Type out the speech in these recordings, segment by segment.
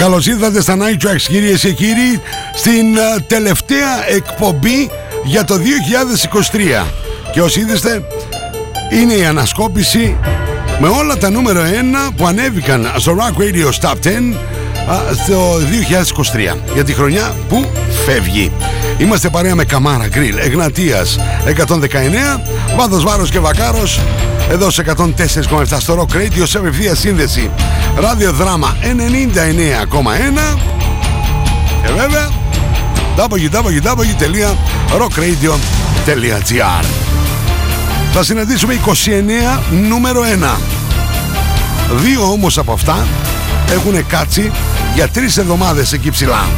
Καλώς ήρθατε στα Night Tracks, κυρίες και κύριοι, στην τελευταία εκπομπή για το 2023. Και όσοι είδεστε, είναι η ανασκόπηση με όλα τα νούμερο 1 που ανέβηκαν στο Rock Radio Top 10 στο 2023, για τη χρονιά που φεύγει. Είμαστε παρέα με Καμάρα Grill, Εγνατίας 119, Βάδος, Βάρος και Βακάρος, εδώ σε 104,7 στο Rock Radio, σε απευθεία σύνδεση ραδιοδράμα 99,1 και βέβαια www.rockradio.gr. Θα συναντήσουμε 29 νούμερο 1. Δύο όμως από αυτά έχουν κάτσει για 3 εβδομάδες εκεί ψηλά.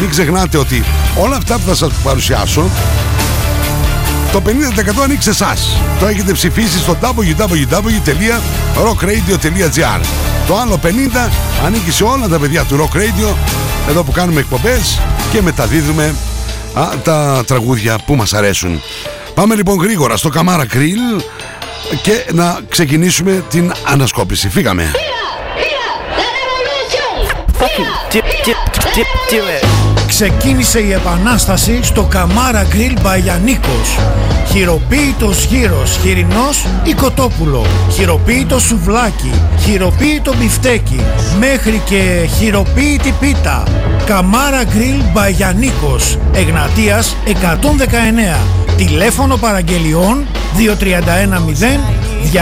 Μην ξεχνάτε ότι όλα αυτά που θα σας παρουσιάσω, το 50% ανήκει σε εσάς. Το έχετε ψηφίσει στο www.rockradio.gr. Το άλλο 50% ανήκει σε όλα τα παιδιά του Rock Radio, εδώ που κάνουμε εκπομπές και μεταδίδουμε τα τραγούδια που μας αρέσουν. Πάμε λοιπόν γρήγορα στο Camara Grill και να ξεκινήσουμε την ανασκόπηση. Φύγαμε. Ξεκίνησε η επανάσταση στο Camara Grill Μπαγιανίκος. Χειροποίητος γύρος, χοιρινός ή κοτόπουλο, χειροποίητο σουβλάκι, χειροποίητο μπιφτέκι, μέχρι και χειροποίητη πίτα. Camara Grill Μπαγιανίκος, Εγνατίας 119. Τηλέφωνο παραγγελιών 2310 202.000.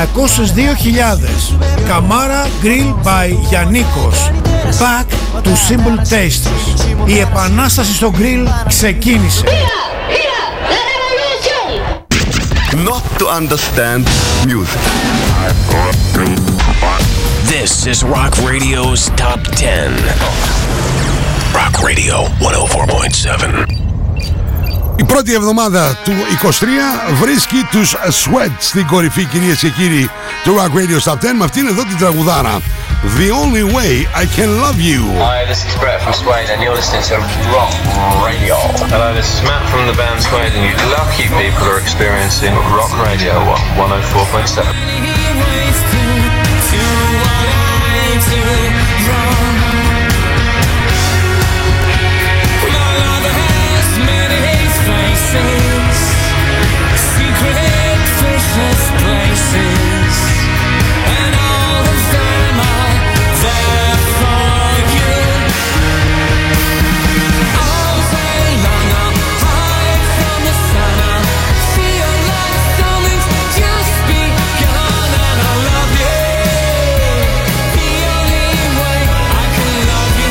Camara Grill by Γιαννίκος. Back to Simple Tastes. Η επανάσταση στο grill ξεκίνησε. Not to understand music. This is Rock Radio's Top 10. Rock Radio 104.7. Η πρώτη εβδομάδα του 23 βρίσκει τους Sweat στην κορυφή, κυρίες και κύριοι, του Rock Radio Top 10, με αυτήν εδώ την τραγουδάρα The Only Way I Can Love You. Hi, this is Brett from Sweat and you're listening to Rock Radio. Hello, this is Matt from the band Sweat and you lucky people are experiencing Rock Radio 104.7. Secret vicious places, and all of them are there for you. All day long I'm high from the sun, I feel like something's just begun. And I love you, the only way I can love you.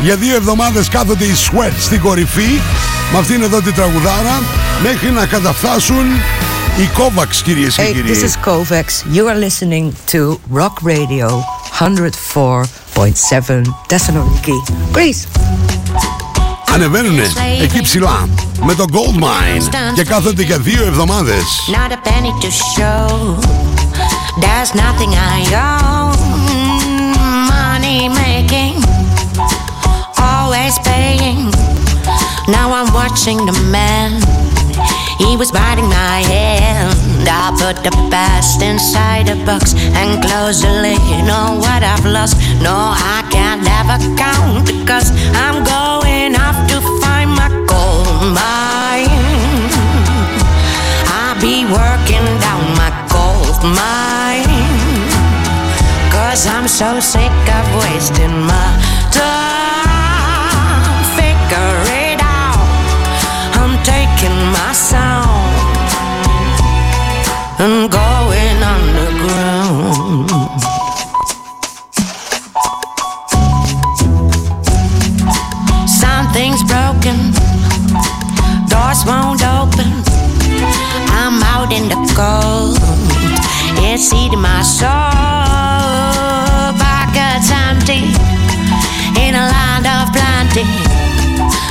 Για 2 εβδομάδες κάθονται οι Sweat στην κορυφή με αυτήν εδώ την τραγουδάρα, μέχρι να καταφτάσουν οι Kovacs, κυρίες και κύριοι. This is Kovacs. You are listening to Rock Radio 104.7 Thessaloniki, Greece. Ανεβαίνουνε εκεί ψηλά με το Goldmine και κάθονται για 2 εβδομάδες. Not a penny to show. There's nothing I own. Money making. Always pay watching the man. He was biting my hand. I put the past inside the box and close the lid. You know what I've lost? No, I can't ever count, because I'm going off to find my gold mine. I'll be working down my gold mine, cause I'm so sick of wasting my time. Figure it out, I'm taking my sound and going underground. Something's broken, doors won't open, I'm out in the cold, it's eating my soul. Pockets empty, in a land of plenty,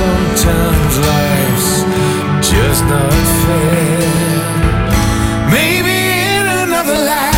Sometimes life's just not fair. Maybe in another life.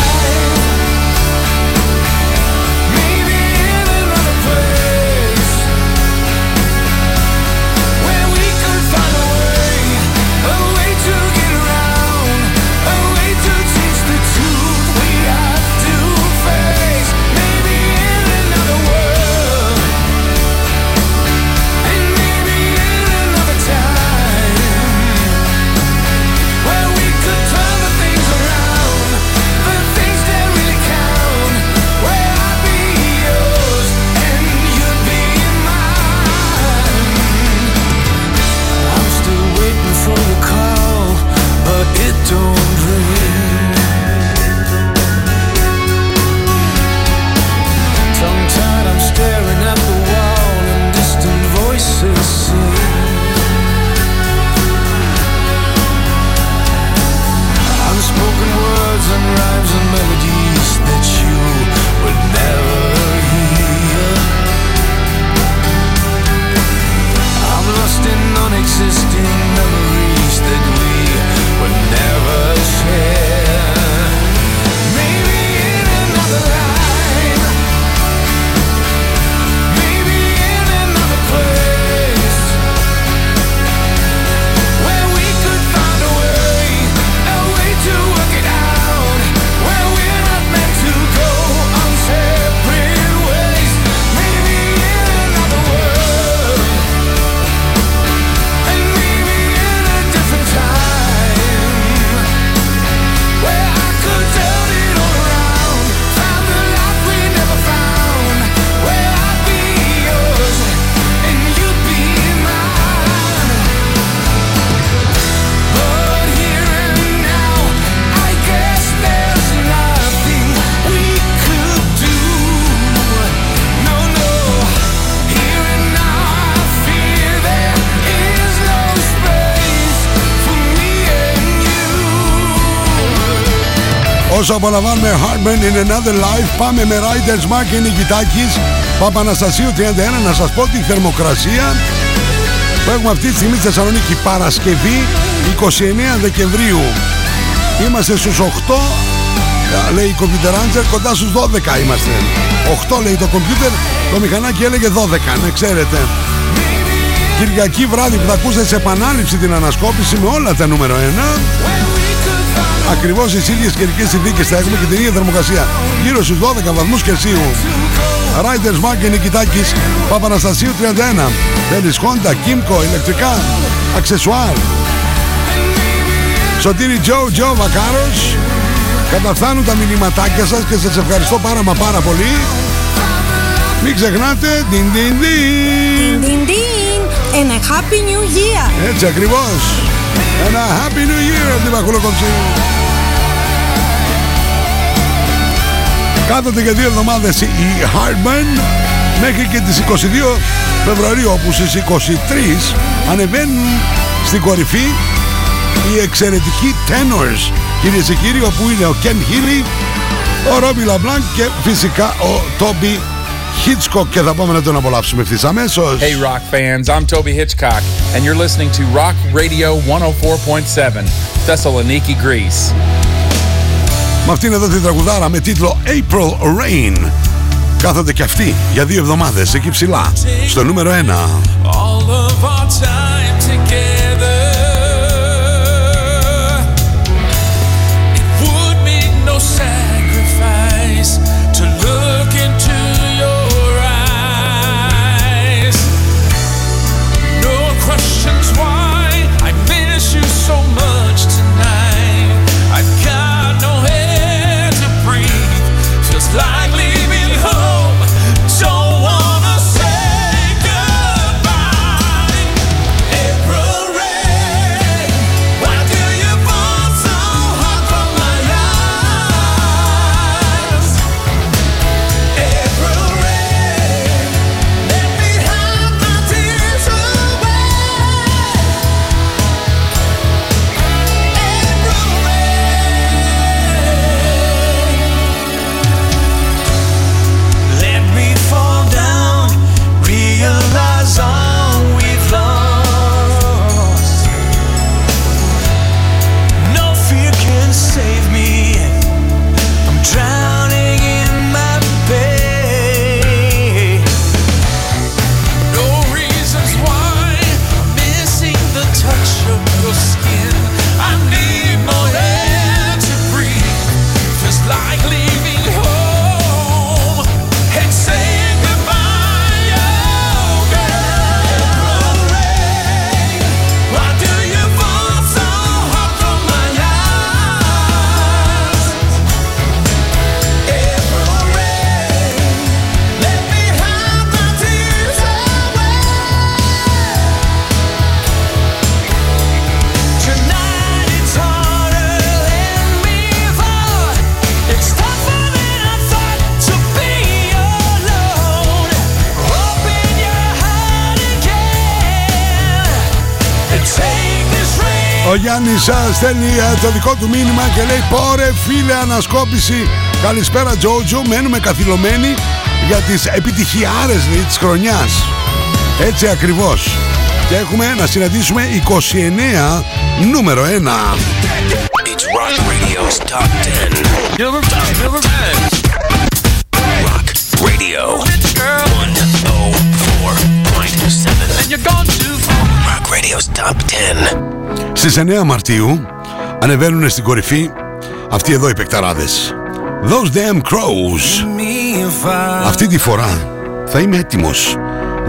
Όσο απολαμβάνουμε Hartmann in Another Life, πάμε με Riders Mark και Νικητάκης Παπαναστασίου 31. Να σας πω τη θερμοκρασία που έχουμε αυτή τη στιγμή στη Θεσσαλονίκη, Παρασκευή 29 Δεκεμβρίου. Είμαστε στους 8, λέει η Computer Ranger, κοντά στους 12 είμαστε. 8 λέει το κομπιούτερ, το μηχανάκι έλεγε 12, να ξέρετε. Κυριακή βράδυ που θα ακούσετε σε επανάληψη την ανασκόπηση με όλα τα νούμερο 1. Ακριβώς τις ίδιες καιρικές συνθήκες θα έχουμε και την ίδια θερμοκρασία, γύρω στους 12 βαθμούς Κελσίου. Riders Mark Νικητάκης Παπαναστασίου 31. Θέλεις Honda, Kimco, ηλεκτρικά, αξεσουάρ. Σωτήρι JoJo, Vakaros. Καταφθάνουν τα μηνυματάκια σας και σας ευχαριστώ πάρα μα πάρα πολύ. Μην ξεχνάτε din din din. Din din din. And a happy new year. Έτσι ακριβώς. Ένα Happy New Year από την Παχουλοκομψή. Κάθονται για 2 εβδομάδες οι Hartmann μέχρι και τις 22 Φεβρουαρίου, όπου στις 23 ανεβαίνουν στην κορυφή οι εξαιρετικοί Tenors, κυρίες και κύριοι, όπου είναι ο Ken Healy, ο Robbie LaBlanc και φυσικά ο Toby Hitchcock, και θα πάμε να τον απολαύσουμε ευθύς αμέσως. Hey rock fans, I'm Toby Hitchcock and you're listening to Rock Radio 104.7, Thessaloniki, Greece. Με αυτήν εδώ την τραγουδάρα με τίτλο April Rain κάθονται και αυτοί για 2 εβδομάδες εκεί ψηλά, στο νούμερο 1. All of our time together, it would mean no sacrifice to look into your eyes. No questions why I miss you so much tonight. I've got no air to breathe, just like leaving home. Don't wanna say goodbye. April rain. Γιάννης στέλνει το δικό του μήνυμα και λέει: «Πόρε φίλε, ανασκόπηση. Καλησπέρα JoJo, μένουμε καθυλωμένοι για τις επιτυχιάρες της χρονιάς». Έτσι ακριβώς. Και έχουμε να συναντήσουμε 29 νούμερο 1. It's Rock Radio's Top 10. Number 10. Rock Radio 104.7. And you're gone too far. Rock Radio's Top 10. Στις 9 Μαρτίου ανεβαίνουν στην κορυφή αυτοί εδώ οι παικταράδες. Those Damn Crows. Αυτή τη φορά θα είμαι έτοιμος.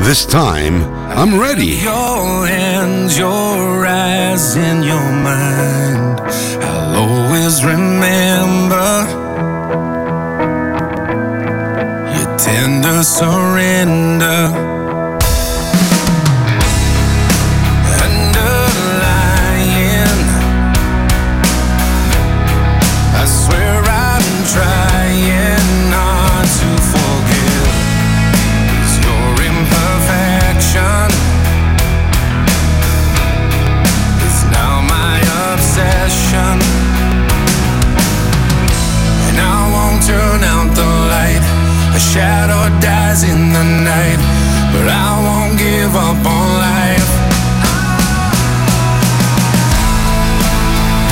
This time, I'm ready. Your hands, your eyes, and your mind. I'll always remember your tender surrender. Shadow dies in the night, but I won't give up on life.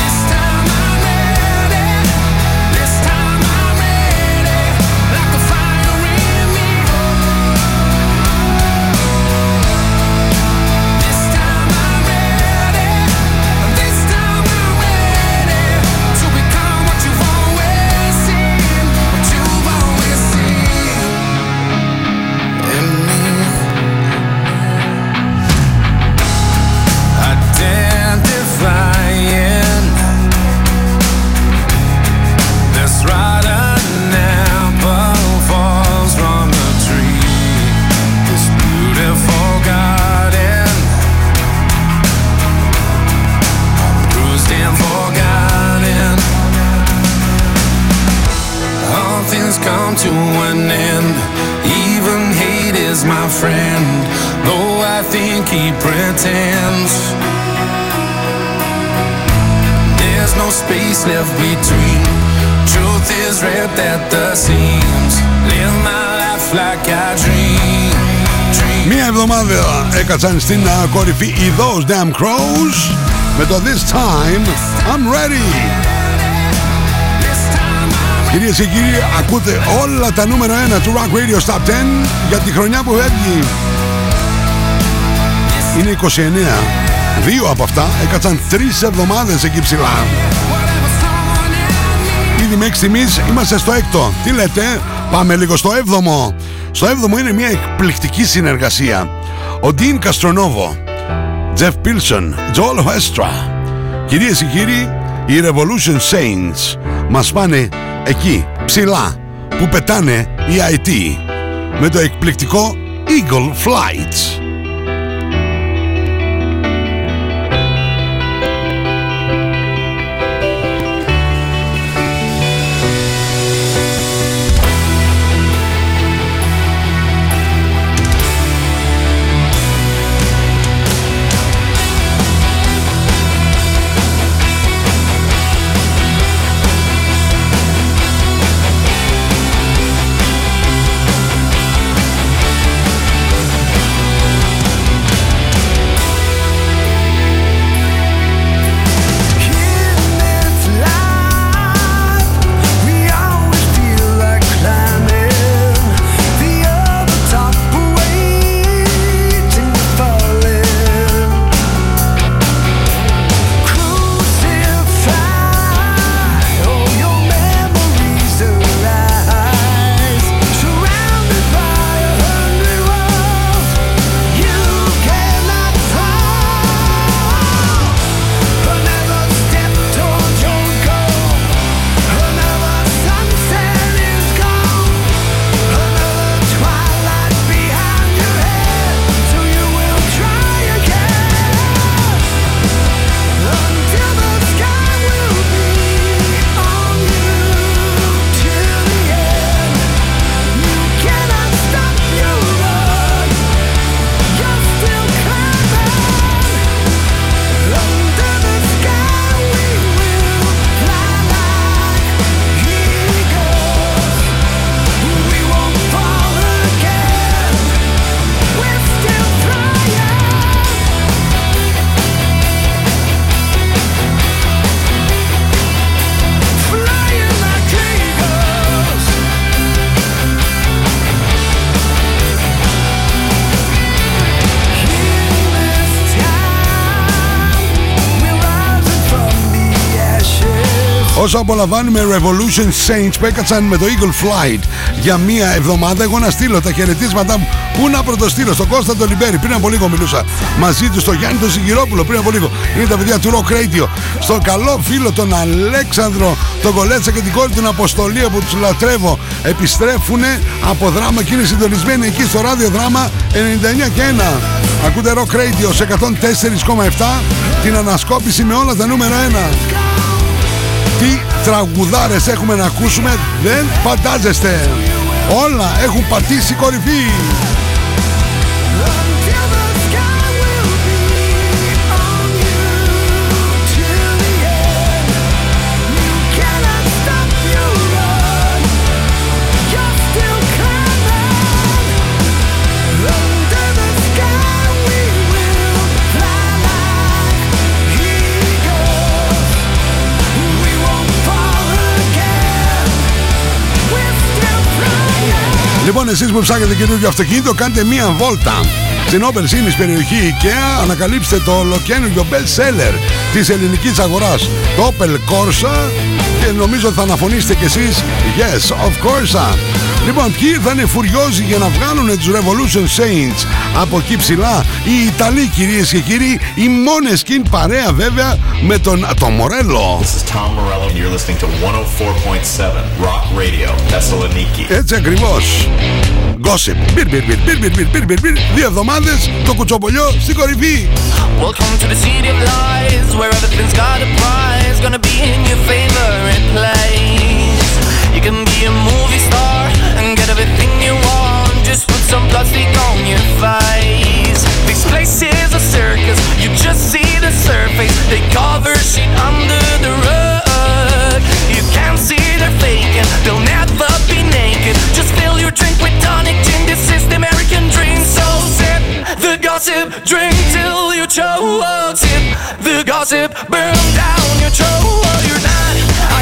This time I'm ready. This time I'm ready. Like a fire in me. This time I'm ready. This time I'm ready to become what you've always seen. What you've always seen. Flying. That's right, an apple falls from the tree. This beautiful garden, I'm bruised and forgotten. All things come to an end. Even hate is my friend, though I think he pretends. There's no space left between. Truth is ripped at the seams. Live my life like I dream. Μια εβδομάδα έκατσαν στην κορυφή οι Those Damn Crows με το This Time I'm Ready. Κυρίες και κύριοι, ακούτε όλα τα νούμερα 1 του Rock Radio Top 10 για τη χρονιά που έβγει. Είναι 29. Δύο από αυτά έκατσαν 3 εβδομάδες εκεί ψηλά. Ήδη μέχρι στιγμής είμαστε στο 6ο. Τι λέτε, πάμε λίγο στο 7ο. Στο 7ο είναι μια εκπληκτική συνεργασία. Ο Ντίν Καστρονόβο, Τζεφ Πίλσον, Τζολ Χουέστρα. Κυρίες και κύριοι, οι Revolution Saints μας πάνε εκεί ψηλά που πετάνε οι IT με το εκπληκτικό Eagle Flights. Όσο απολαμβάνουμε Revolution Saints που έκατσαν με το Eagle Flight για μία εβδομάδα, εγώ να στείλω τα χαιρετίσματά μου. Πού να πρωτοστείλω? Στον Κώστα τον Λιμπέρι, πριν από λίγο μιλούσα μαζί του. Στο Γιάννη τον Σιγηρόπουλο, πριν από λίγο. Είναι τα παιδιά του Rock Radio. Στον καλό φίλο τον Αλέξανδρο, τον Κολέτσα και την κόρη του Αποστολή που του λατρεύω. Επιστρέφουν από δράμα και είναι συντονισμένοι εκεί στο ράδιο δράμα 99 και 1. Ακούτε Rock Radio σε 104,7, την ανασκόπηση με όλα τα νούμερα 1. Τι τραγουδάρες έχουμε να ακούσουμε, δεν φαντάζεστε. Όλα έχουν πατήσει κορυφή. Λοιπόν, εσείς που ψάχνετε καινούργιο αυτοκίνητο, κάντε μία βόλτα στην Όπελ Σίνης περιοχή IKEA. Ανακαλύψτε το ολοκαίνουργιο best seller της ελληνικής αγοράς, το Opel Corsa, και νομίζω θα αναφωνήσετε κι εσείς yes, of course. Λοιπόν, ποιοι ήρθανε φουριόζοι για να βγάλουν τους Revolution Saints από εκεί ψηλά? Οι Ιταλοί, κυρίες και κύριοι, οι Måneskin, παρέα βέβαια με τον Morello. This is Tom Morello and you're listening to 104.7 Rock Radio, Thessaloniki. Έτσι ακριβώς. Gossip. Μπιρ. 2 εβδομάδες το κουτσομπολιό στην κορυφή. Welcome to the city of lies, where everything's got a prize, gonna be in your favorite place. You can be a movie star and get everything you want, just put some plastic on your face. This place is a circus, you just see the surface, they cover shit under the rug. You can't see they're faking, they'll never be naked, just fill your drink with tonic gin, this is the American dream. So sip the gossip, drink till you choke, sip the gossip, burn down your throat. You're not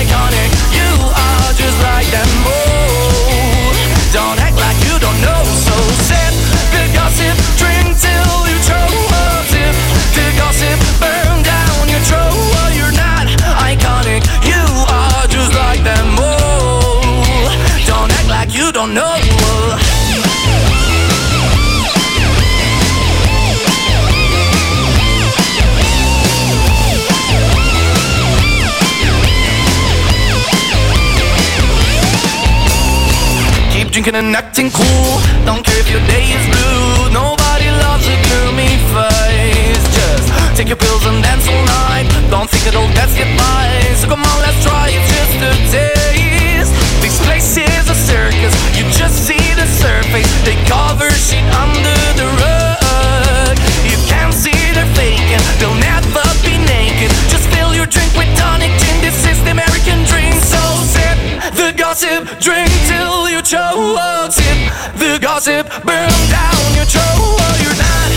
iconic, you are just like them old. Don't act like you don't know, so sip the gossip, drink till you choke, sip the gossip, burn down your throat. You're not iconic, you are just like them old. Don't act like you don't know. Drinking and acting cool, don't care if your day is blue, nobody loves a gloomy face. Just take your pills and dance all night, don't think it'll that's goodbye. So come on, let's try it just a taste. This place is a circus, you just see the surface, they cover shit under the rug. You can't see they're faking, they'll never be naked, just fill your drink with tonic gin, this is the American dream. So sip the gossip, drink till choke, sip the gossip, burn down your throat. You're not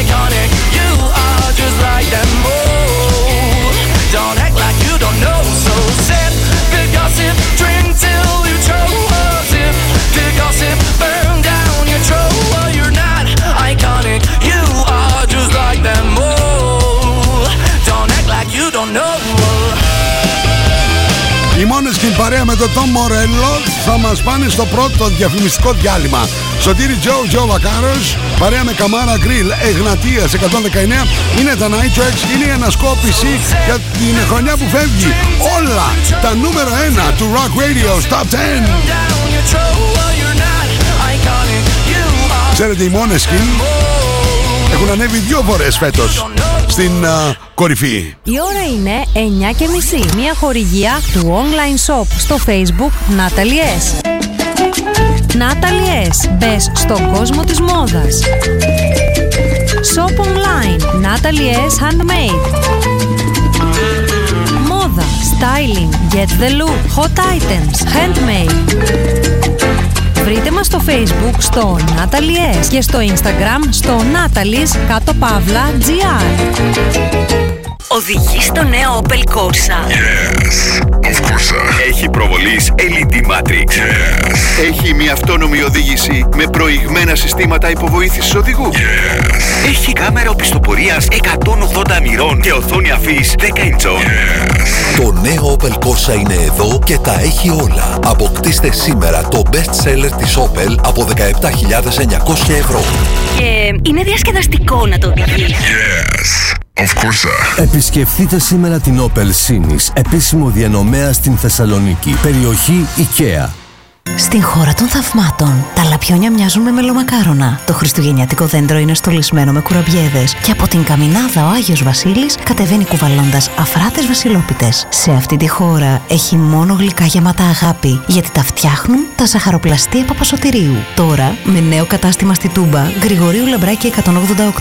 iconic, you are just like them old. Don't act like you don't know, so sip the gossip, drink till you choke, sip the gossip, burn down your throat. You're not iconic, you are just like them old. Don't act like you don't know. Οι Måneskin παρέα με τον Tom Morello θα μας πάνε στο πρώτο διαφημιστικό διάλειμμα. Σωτήρι JoJo Vakaros παρέα με Camara Grill, Εγνατίας 119, είναι τα Night Tracks, είναι η ανασκόπηση για την χρονιά που φεύγει. Όλα τα νούμερο 1 του Rock Radio Top 10. Ξέρετε, οι Måneskin έχουν ανέβει 2 φορές φέτος στην κορυφή. Η ώρα είναι 9:30. Μια χορηγία του online shop στο Facebook Natalie S. Natalie S. Μπες στον κόσμο της μόδας. Shop online Natalie S Handmade. Μόδα, styling, get the look, hot items, handmade. Βρείτε μας στο Facebook στο Natalie S και στο Instagram στο Natalie's_GR. Οδηγεί στο νέο Opel Corsa? Yes, of course. Έχει προβολής LED Matrix. Yes. Έχει μια αυτόνομη οδήγηση με προηγμένα συστήματα υποβοήθησης οδηγού. Yes. Έχει κάμερα οπισθοπορίας 180 μοιρών και οθόνη αφής 10 inch. Yes. Το νέο Opel Corsa είναι εδώ και τα έχει όλα. Αποκτήστε σήμερα το best seller της Opel από 17.900 ευρώ. Και είναι διασκεδαστικό να το οδηγείς. Yes. Of course. Επισκεφτείτε σήμερα την Opel Sinis, επίσημο διανομέα στην Θεσσαλονίκη, περιοχή IKEA. Στην χώρα των θαυμάτων, τα λαπιόνια μοιάζουν με μελομακάρονα. Το χριστουγεννιάτικο δέντρο είναι στολισμένο με κουραμπιέδες. Και από την Καμινάδα ο Άγιος Βασίλης κατεβαίνει κουβαλώντας αφράτες βασιλόπιτες. Σε αυτή τη χώρα έχει μόνο γλυκά γεμάτα αγάπη, γιατί τα φτιάχνουν τα ζαχαροπλαστεία Παπασωτηρίου. Τώρα με νέο κατάστημα στη Τούμπα, Γρηγορίου Λαμπράκη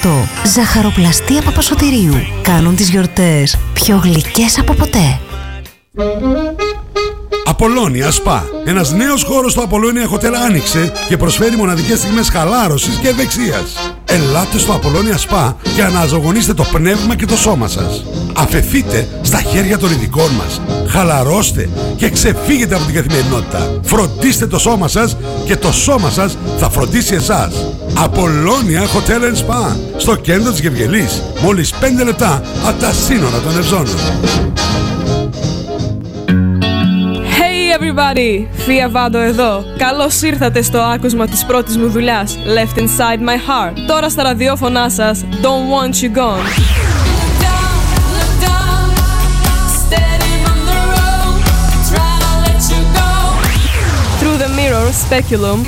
188. Ζαχαροπλαστεία Παπασωτηρίου. Κάνουν τις γιορτές πιο γλυκές από ποτέ. Απολώνια Spa. Ένας νέος χώρος στο Απολώνια Hotel άνοιξε και προσφέρει μοναδικές στιγμές χαλάρωσης και ευεξίας. Ελάτε στο Απολώνια Spa και αναζωογονήστε το πνεύμα και το σώμα σας. Αφεθείτε στα χέρια των ειδικών μας. Χαλαρώστε και ξεφύγετε από την καθημερινότητα. Φροντίστε το σώμα σας και το σώμα σας θα φροντίσει εσάς. Απολώνια Hotel Spa. Στο κέντρο της Γευγελής, μόλις 5 λεπτά από τα σύνορα των Ευζώνων. Everybody, Φία Βάντο εδώ. Καλώς ήρθατε στο άκουσμα της πρώτης μου δουλειάς, Left Inside My Heart. Τώρα στα ραδιόφωνά σας, Don't Want You Gone. Through the Mirror, Speculum.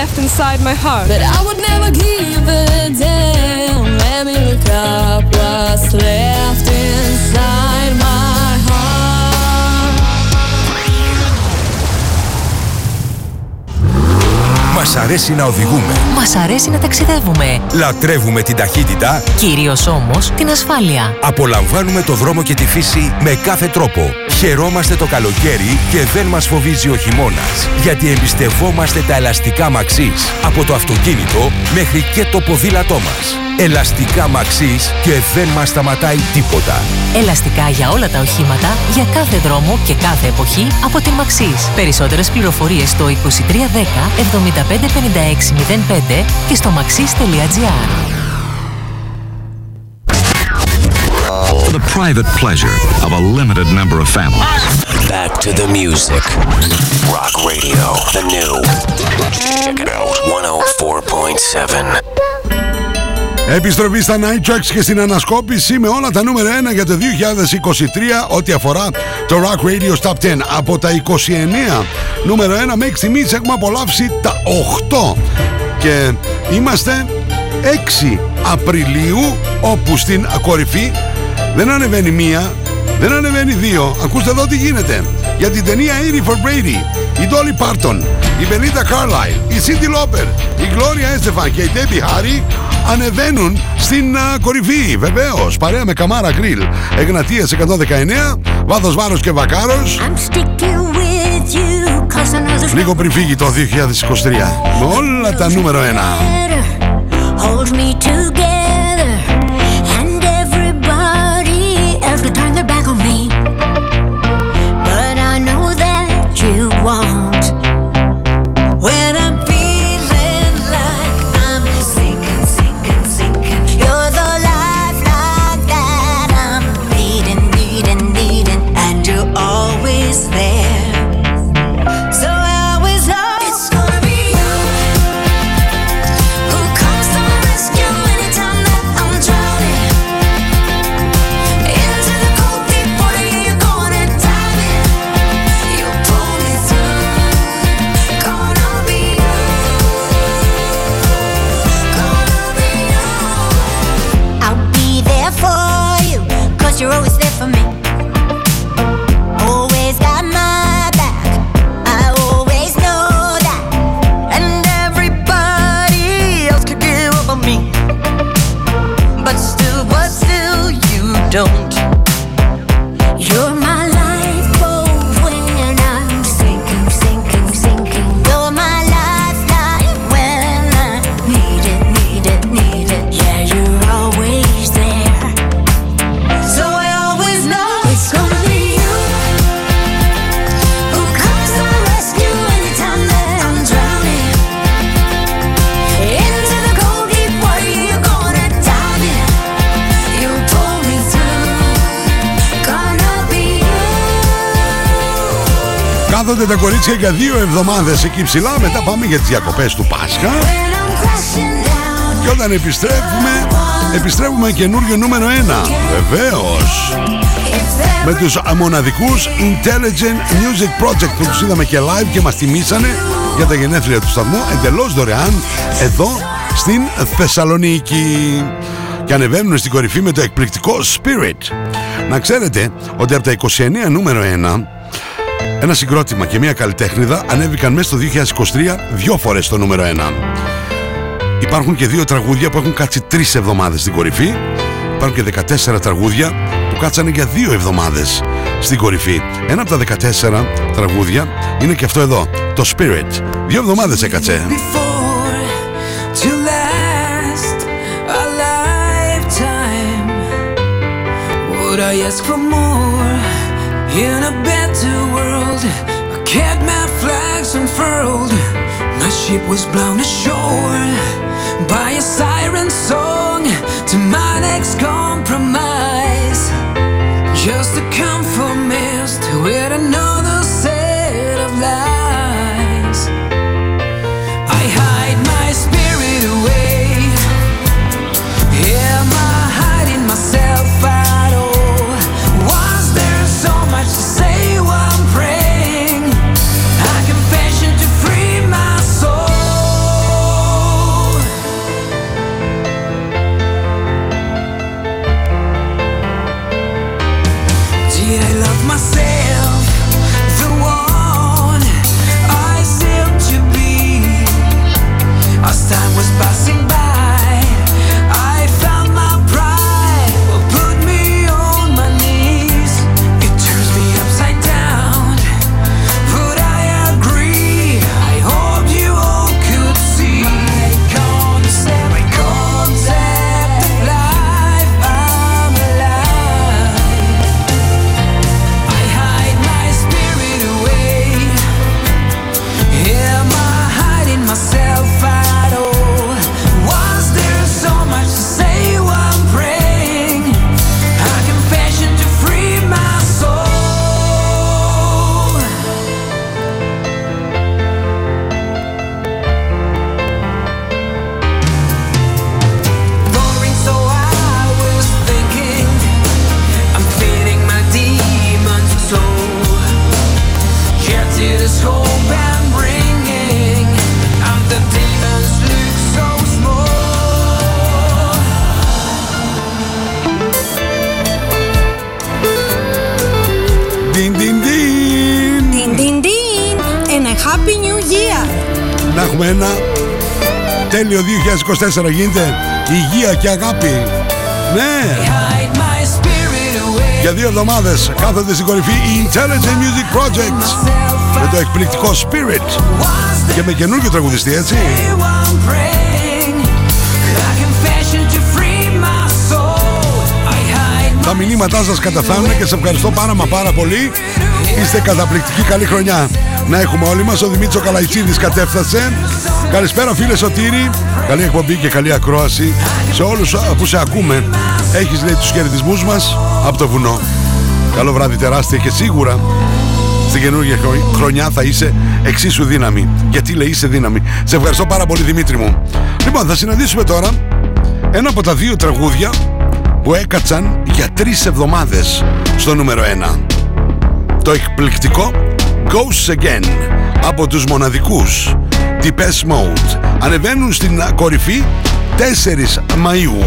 Left Inside My Heart. But I would never give a damn. Let me look up what's left inside my heart. Μας αρέσει να οδηγούμε. Μας αρέσει να ταξιδεύουμε. Λατρεύουμε την ταχύτητα. Κυρίως όμως την ασφάλεια. Απολαμβάνουμε το δρόμο και τη φύση με κάθε τρόπο. Χαιρόμαστε το καλοκαίρι και δεν μας φοβίζει ο χειμώνας, γιατί εμπιστευόμαστε τα ελαστικά Maxis. Από το αυτοκίνητο μέχρι και το ποδήλατό μας. Ελαστικά Maxis και δεν μας σταματάει τίποτα. Ελαστικά για όλα τα οχήματα, για κάθε δρόμο και κάθε εποχή από τη Maxis. Περισσότερες πληροφορίες στο 2310 755605 και στο maxis.gr. The private pleasure of a limited number of families. Back to the music. Rock Radio, the new. Check it out. 104.7. Επιστροφή στα Night Tracks και στην ανασκόπηση με όλα τα νούμερα 1 για το 2023 ό,τι αφορά το Rock Radio Top 10. Από τα 29 νούμερο 1 μέχρι στιγμής έχουμε απολαύσει τα 8 και είμαστε 6 Απριλίου, όπου στην κορυφή δεν ανεβαίνει μία, δεν ανεβαίνει δύο. Ακούστε εδώ τι γίνεται. Για την ταινία Eighty for Brady, η Dolly Parton, η Belinda Carlisle, η Cyndi Lauper, η Gloria Estefan και η Debbie Harry ανεβαίνουν στην κορυφή. Βεβαίως, παρέα με Camara Grill, Εγνατίας 119, Βάθος Βάρος και Βακάρος. Λίγο πριν φύγει το 2023, με όλα τα νούμερο 1. Κάθονται τα κορίτσια για 2 εβδομάδες εκεί ψηλά. Μετά πάμε για τις διακοπές του Πάσχα. Και όταν επιστρέφουμε, επιστρέφουμε καινούριο νούμερο 1. Βεβαίως. Με τους μοναδικούς Intelligent Music Project που τους είδαμε και live και μας τιμήσανε για τα γενέθλια του σταθμού εντελώς δωρεάν εδώ στην Θεσσαλονίκη. Και ανεβαίνουν στην κορυφή με το εκπληκτικό Spirit. Να ξέρετε ότι από τα 29 νούμερο 1, ένα συγκρότημα και μια καλλιτέχνηδα ανέβηκαν μέσα στο 2023 2 φορές στο νούμερο 1. Υπάρχουν και 2 τραγούδια που έχουν κάτσει 3 εβδομάδες στην κορυφή. Υπάρχουν και 14 τραγούδια που κάτσανε για 2 εβδομάδες στην κορυφή. Ένα από τα 14 τραγούδια είναι και αυτό εδώ, το Spirit. 2 εβδομάδες έκατσε. I ask for more in a better world. I kept my flags unfurled. My ship was blown ashore by a siren song to my next compromise. Just a conformist with another set of lies. I hide my spirit away. Am I hiding myself at all? Ένα τέλειο 2024 γίνεται. Υγεία και αγάπη. Ναι. Για 2 εβδομάδες κάθονται στην κορυφή η Intelligent Music Project με το εκπληκτικό Spirit και με καινούργιο τραγουδιστή, έτσι. Τα μηνύματά σας καταφθάνουν και σε ευχαριστώ πάρα μα πάρα πολύ. Είστε καταπληκτικοί, καλή χρονιά να έχουμε όλοι μας. Ο Δημήτρης ο Καλαϊτσίδης κατέφτασε. Καλησπέρα φίλε Σωτήρη. Καλή εκπομπή και καλή ακρόαση σε όλους που σε ακούμε. Έχεις λέει τους χαιρετισμούς μας από το βουνό. Καλό βράδυ τεράστια και σίγουρα στην καινούργια χρονιά θα είσαι εξίσου δύναμη. Γιατί λέει είσαι δύναμη. Σε ευχαριστώ πάρα πολύ Δημήτρη μου. Λοιπόν, θα συναντήσουμε τώρα ένα από τα 2 τραγούδια που έκατσαν για 3 εβδομάδες στο νούμερο 1. Το εκπληκτικό Goes Again από τους μοναδικούς T.S. Mode ανεβαίνουν στην κορυφή 4 Μαΐου.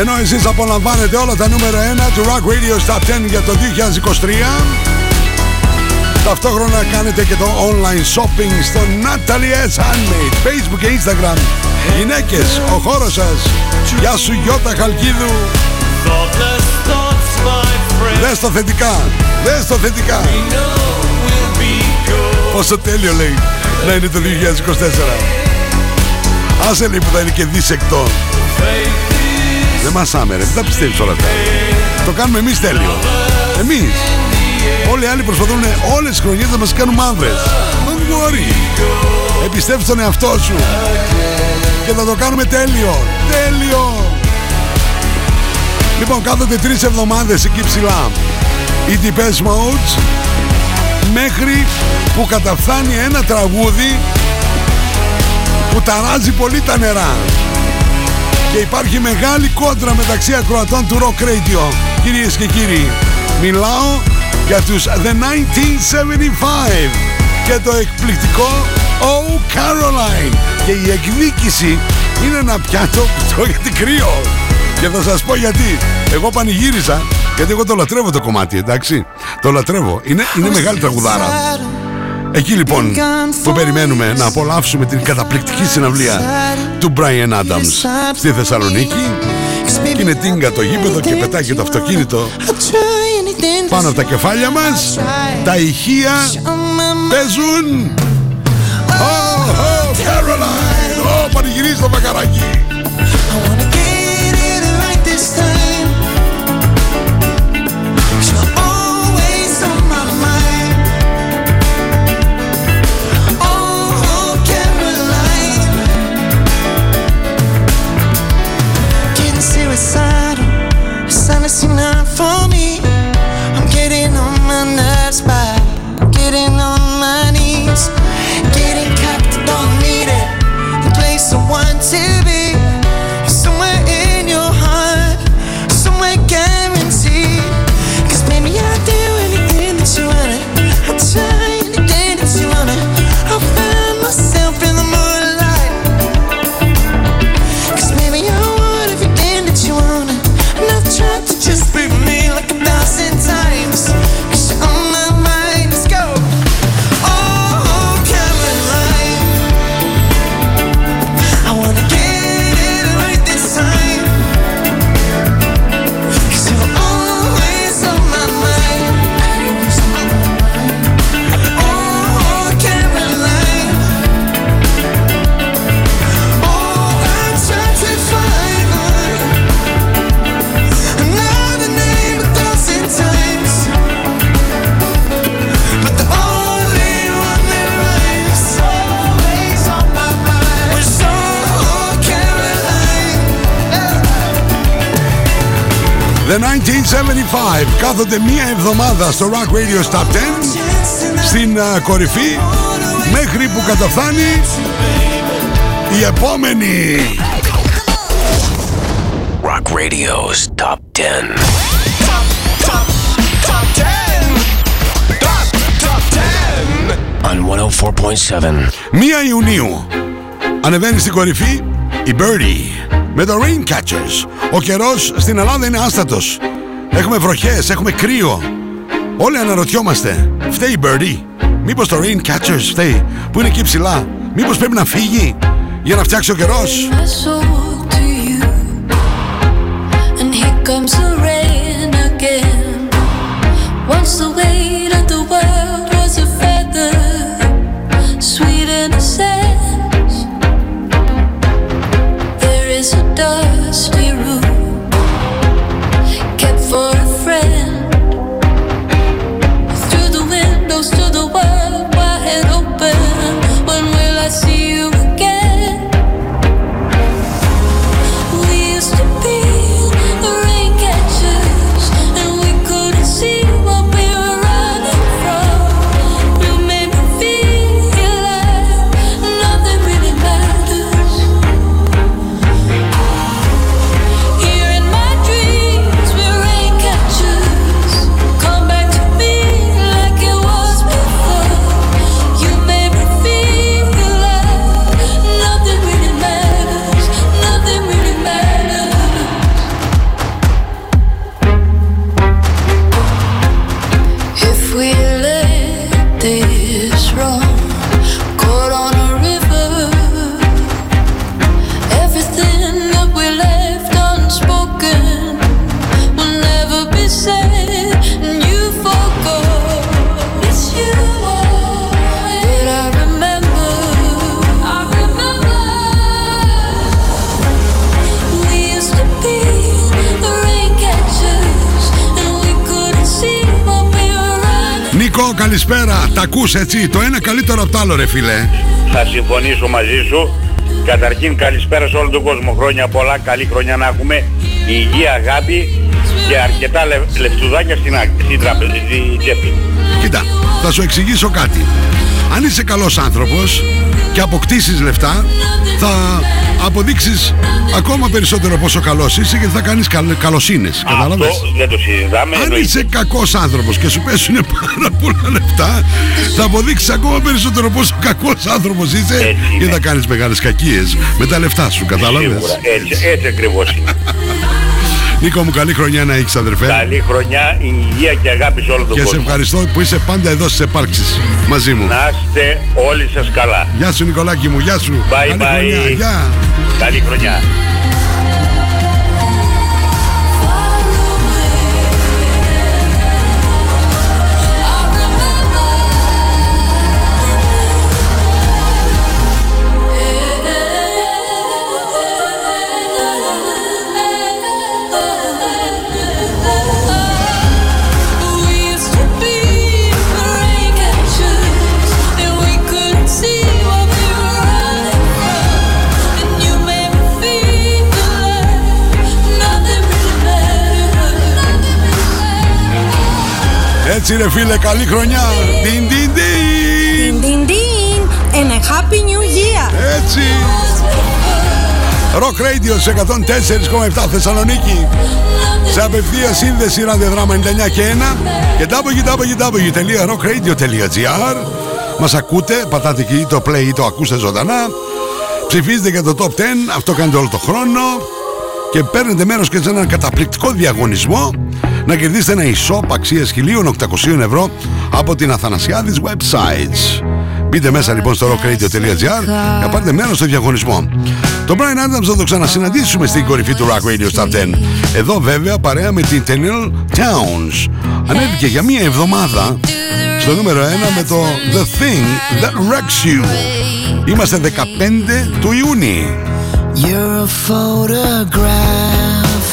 Ενώ εσείς απολαμβάνετε όλα τα νούμερο 1 του Rock Radio στα 10 για το 2023. Ταυτόχρονα κάνετε και το online shopping στο Natalie S. Handmade, Facebook και Instagram. Γυναίκες, ο χώρος σας. Γεια σου Γιώτα Χαλκίδου. Δες το θετικά, δες το θετικά. Πόσο τέλειο λέει να είναι το 2024. Άσε λέει που θα είναι και δισεκτό. Δεν μας άμερε, δεν τα πιστεύεις όλα αυτά. Το κάνουμε εμείς τέλειο. Εμείς. Όλοι οι άλλοι προσπαθούν όλες τις χρονιές να μας κάνουν άνδρες. Δεν μπορεί. Επιστέψου στον εαυτό σου. Και θα το κάνουμε τέλειο. Τέλειο. Λοιπόν, κάθονται 3 εβδομάδες εκεί ψηλά οι Depeche Mode, μέχρι που καταφθάνει ένα τραγούδι που ταράζει πολύ τα νερά. Και υπάρχει μεγάλη κόντρα μεταξύ ακροατών του Rock Radio. Κυρίες και κύριοι, μιλάω για τους The 1975 και το εκπληκτικό Oh Caroline. Και η εκδίκηση είναι ένα πιάτο πτώ γιατί κρύο. Και θα σας πω γιατί. Εγώ πανηγύρισα, γιατί εγώ το λατρεύω το κομμάτι, εντάξει. Το λατρεύω. Είναι μεγάλη τραγουδάρα. Εκεί λοιπόν που περιμένουμε να απολαύσουμε την καταπληκτική συναυλία του Bryan Adams στη Θεσσαλονίκη. Είναι τίγκα το γήπεδο και πετάει το αυτοκίνητο πάνω από τα κεφάλια μας. Τα ηχεία παίζουν Oh, oh Caroline. Oh, πανηγυρίζει το βακαράκι. The 1975 κάθονται 1 εβδομάδα στο Rock Radio Top 10 στην κορυφή, μέχρι που καταφθάνει η επόμενη. Rock Radio's Top 10. Top 10 on 104.7. 1 Ιουνίου ανεβαίνει στην κορυφή η Birdie με το Rain Catchers. Ο καιρός στην Ελλάδα είναι άστατος. Έχουμε βροχές, έχουμε κρύο. Όλοι αναρωτιόμαστε, φταίει η Birdie? Μήπως το Rain Catchers φταίει που είναι εκεί ψηλά? Μήπως πρέπει να φύγει για να φτιάξει ο καιρός? See you again. Καλό, καλησπέρα. Τα ακούς έτσι? Το ένα καλύτερο από το άλλο, ρε φίλε. Θα συμφωνήσω μαζί σου. Καταρχήν καλησπέρα σε όλο τον κόσμο. Χρόνια πολλά, καλή χρονιά να έχουμε. Υγεία, αγάπη και αρκετά λεφτουδάκια στην τσέπη. Κοίτα, θα σου εξηγήσω κάτι. Αν είσαι καλός άνθρωπος και αποκτήσεις λεφτά, θα αποδείξεις ακόμα περισσότερο πόσο καλός είσαι, γιατί θα κάνεις καλοσύνες. Καταλαβες? Αυτό δεν το συζητάμε. Αν είσαι κακός άνθρωπος και σου πέσουν πάρα πολλά λεφτά, θα αποδείξεις ακόμα περισσότερο πόσο κακός άνθρωπος είσαι και θα κάνεις μεγάλες κακίες με τα λεφτά σου. Καταλαβες? Έτσι ακριβώς είναι. Νίκο μου, καλή χρονιά να έχεις, αδερφέ. Καλή χρονιά, υγεία και αγάπη σε όλο τον κόσμο. Και σε ευχαριστώ που είσαι πάντα εδώ στις επάρξεις μαζί μου. Να είστε όλοι σας καλά. Γεια σου Νικολάκη μου, γεια σου. Bye, καλή χρονιά, γεια. Καλή χρονιά. Έτσι ρε φίλε, καλή χρονιά. Din din din. Din din din. And a happy new year. Έτσι. Rock Radio σε 104,7 Θεσσαλονίκη. Σε απευθεία σύνδεση ραδιοδράμα 99 και 1 και www.rockradio.gr. Μας ακούτε, πατάτε εκεί το play ή το ακούστε ζωντανά. Ψηφίζετε για το Top 10, αυτό κάνετε όλο το χρόνο. Και παίρνετε μέρος και σε έναν καταπληκτικό διαγωνισμό να κερδίσετε ένα e-shop αξίας 1.800 ευρώ από την Αθανασιάδης Websites. Μπείτε μέσα λοιπόν στο rockradio.gr και πάρετε μέρος στο διαγωνισμό. Το Bryan Adams θα το ξανασυναντήσουμε στην κορυφή του Rock Radio Top 10. Εδώ βέβαια παρέα με την Tenille Townes. Ανέβηκε για μία εβδομάδα στο νούμερο 1 με το The Thing That Wrecks You. Είμαστε 15 του Ιούνιου. You're a photograph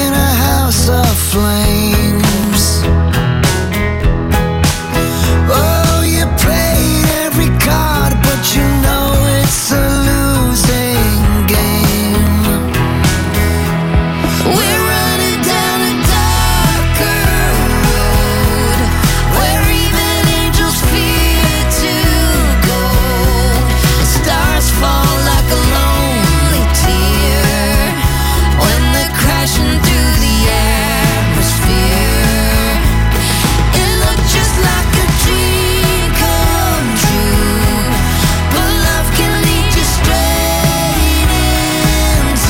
in a house of flames. Oh, you played every card, but you know it's a losing game. We're running down a darker road where even angels fear to go. Stars fall like a lonely tear when they're crashing through the atmosphere. It looked just like a dream come true, but love can lead you straight into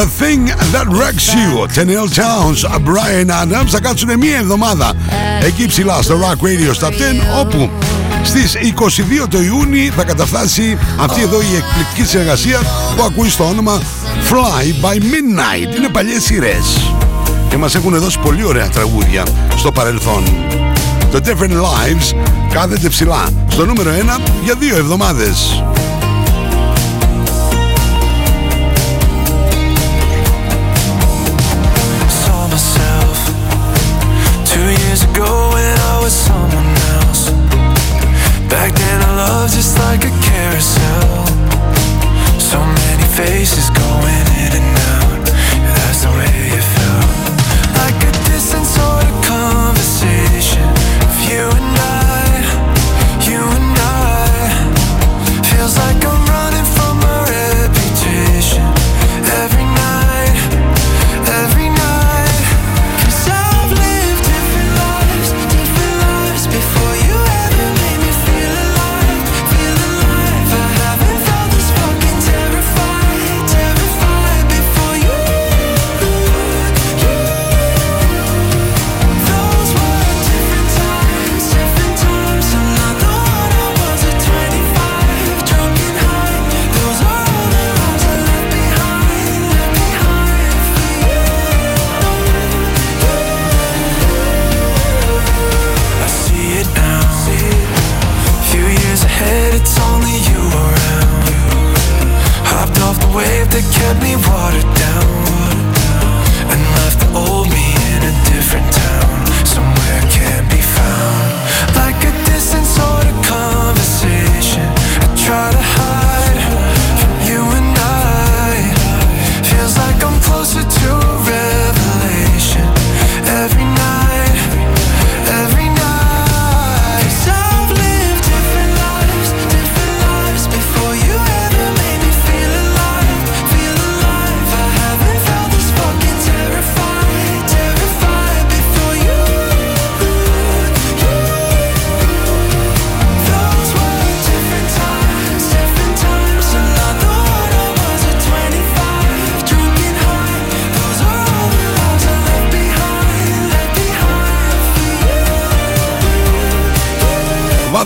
the thing that wrecks you. The thing that wrecks you. The Thing That Wrecks You, Tenille Townes, Bryan Adams. Θα κάτσουνε μία εβδομάδα εκεί ψηλά στο Rock Radio Stop 10, όπου στις 22 του Ιούνιου θα καταφτάσει αυτή εδώ η εκπληκτική συνεργασία που ακούει στο όνομα Fly By Midnight. Είναι παλιές σειρές και μας έχουν δώσει πολύ ωραία τραγούδια στο παρελθόν. Το Different Lives κάθεται ψηλά στο νούμερο 1 για 2 εβδομάδες. Saw myself 2 years ago when I was someone else. Back then I loved just like a carousel. So many faces going in and out. That's the way it felt. Like a distant sort of conversation of you and I. You and I. Feels like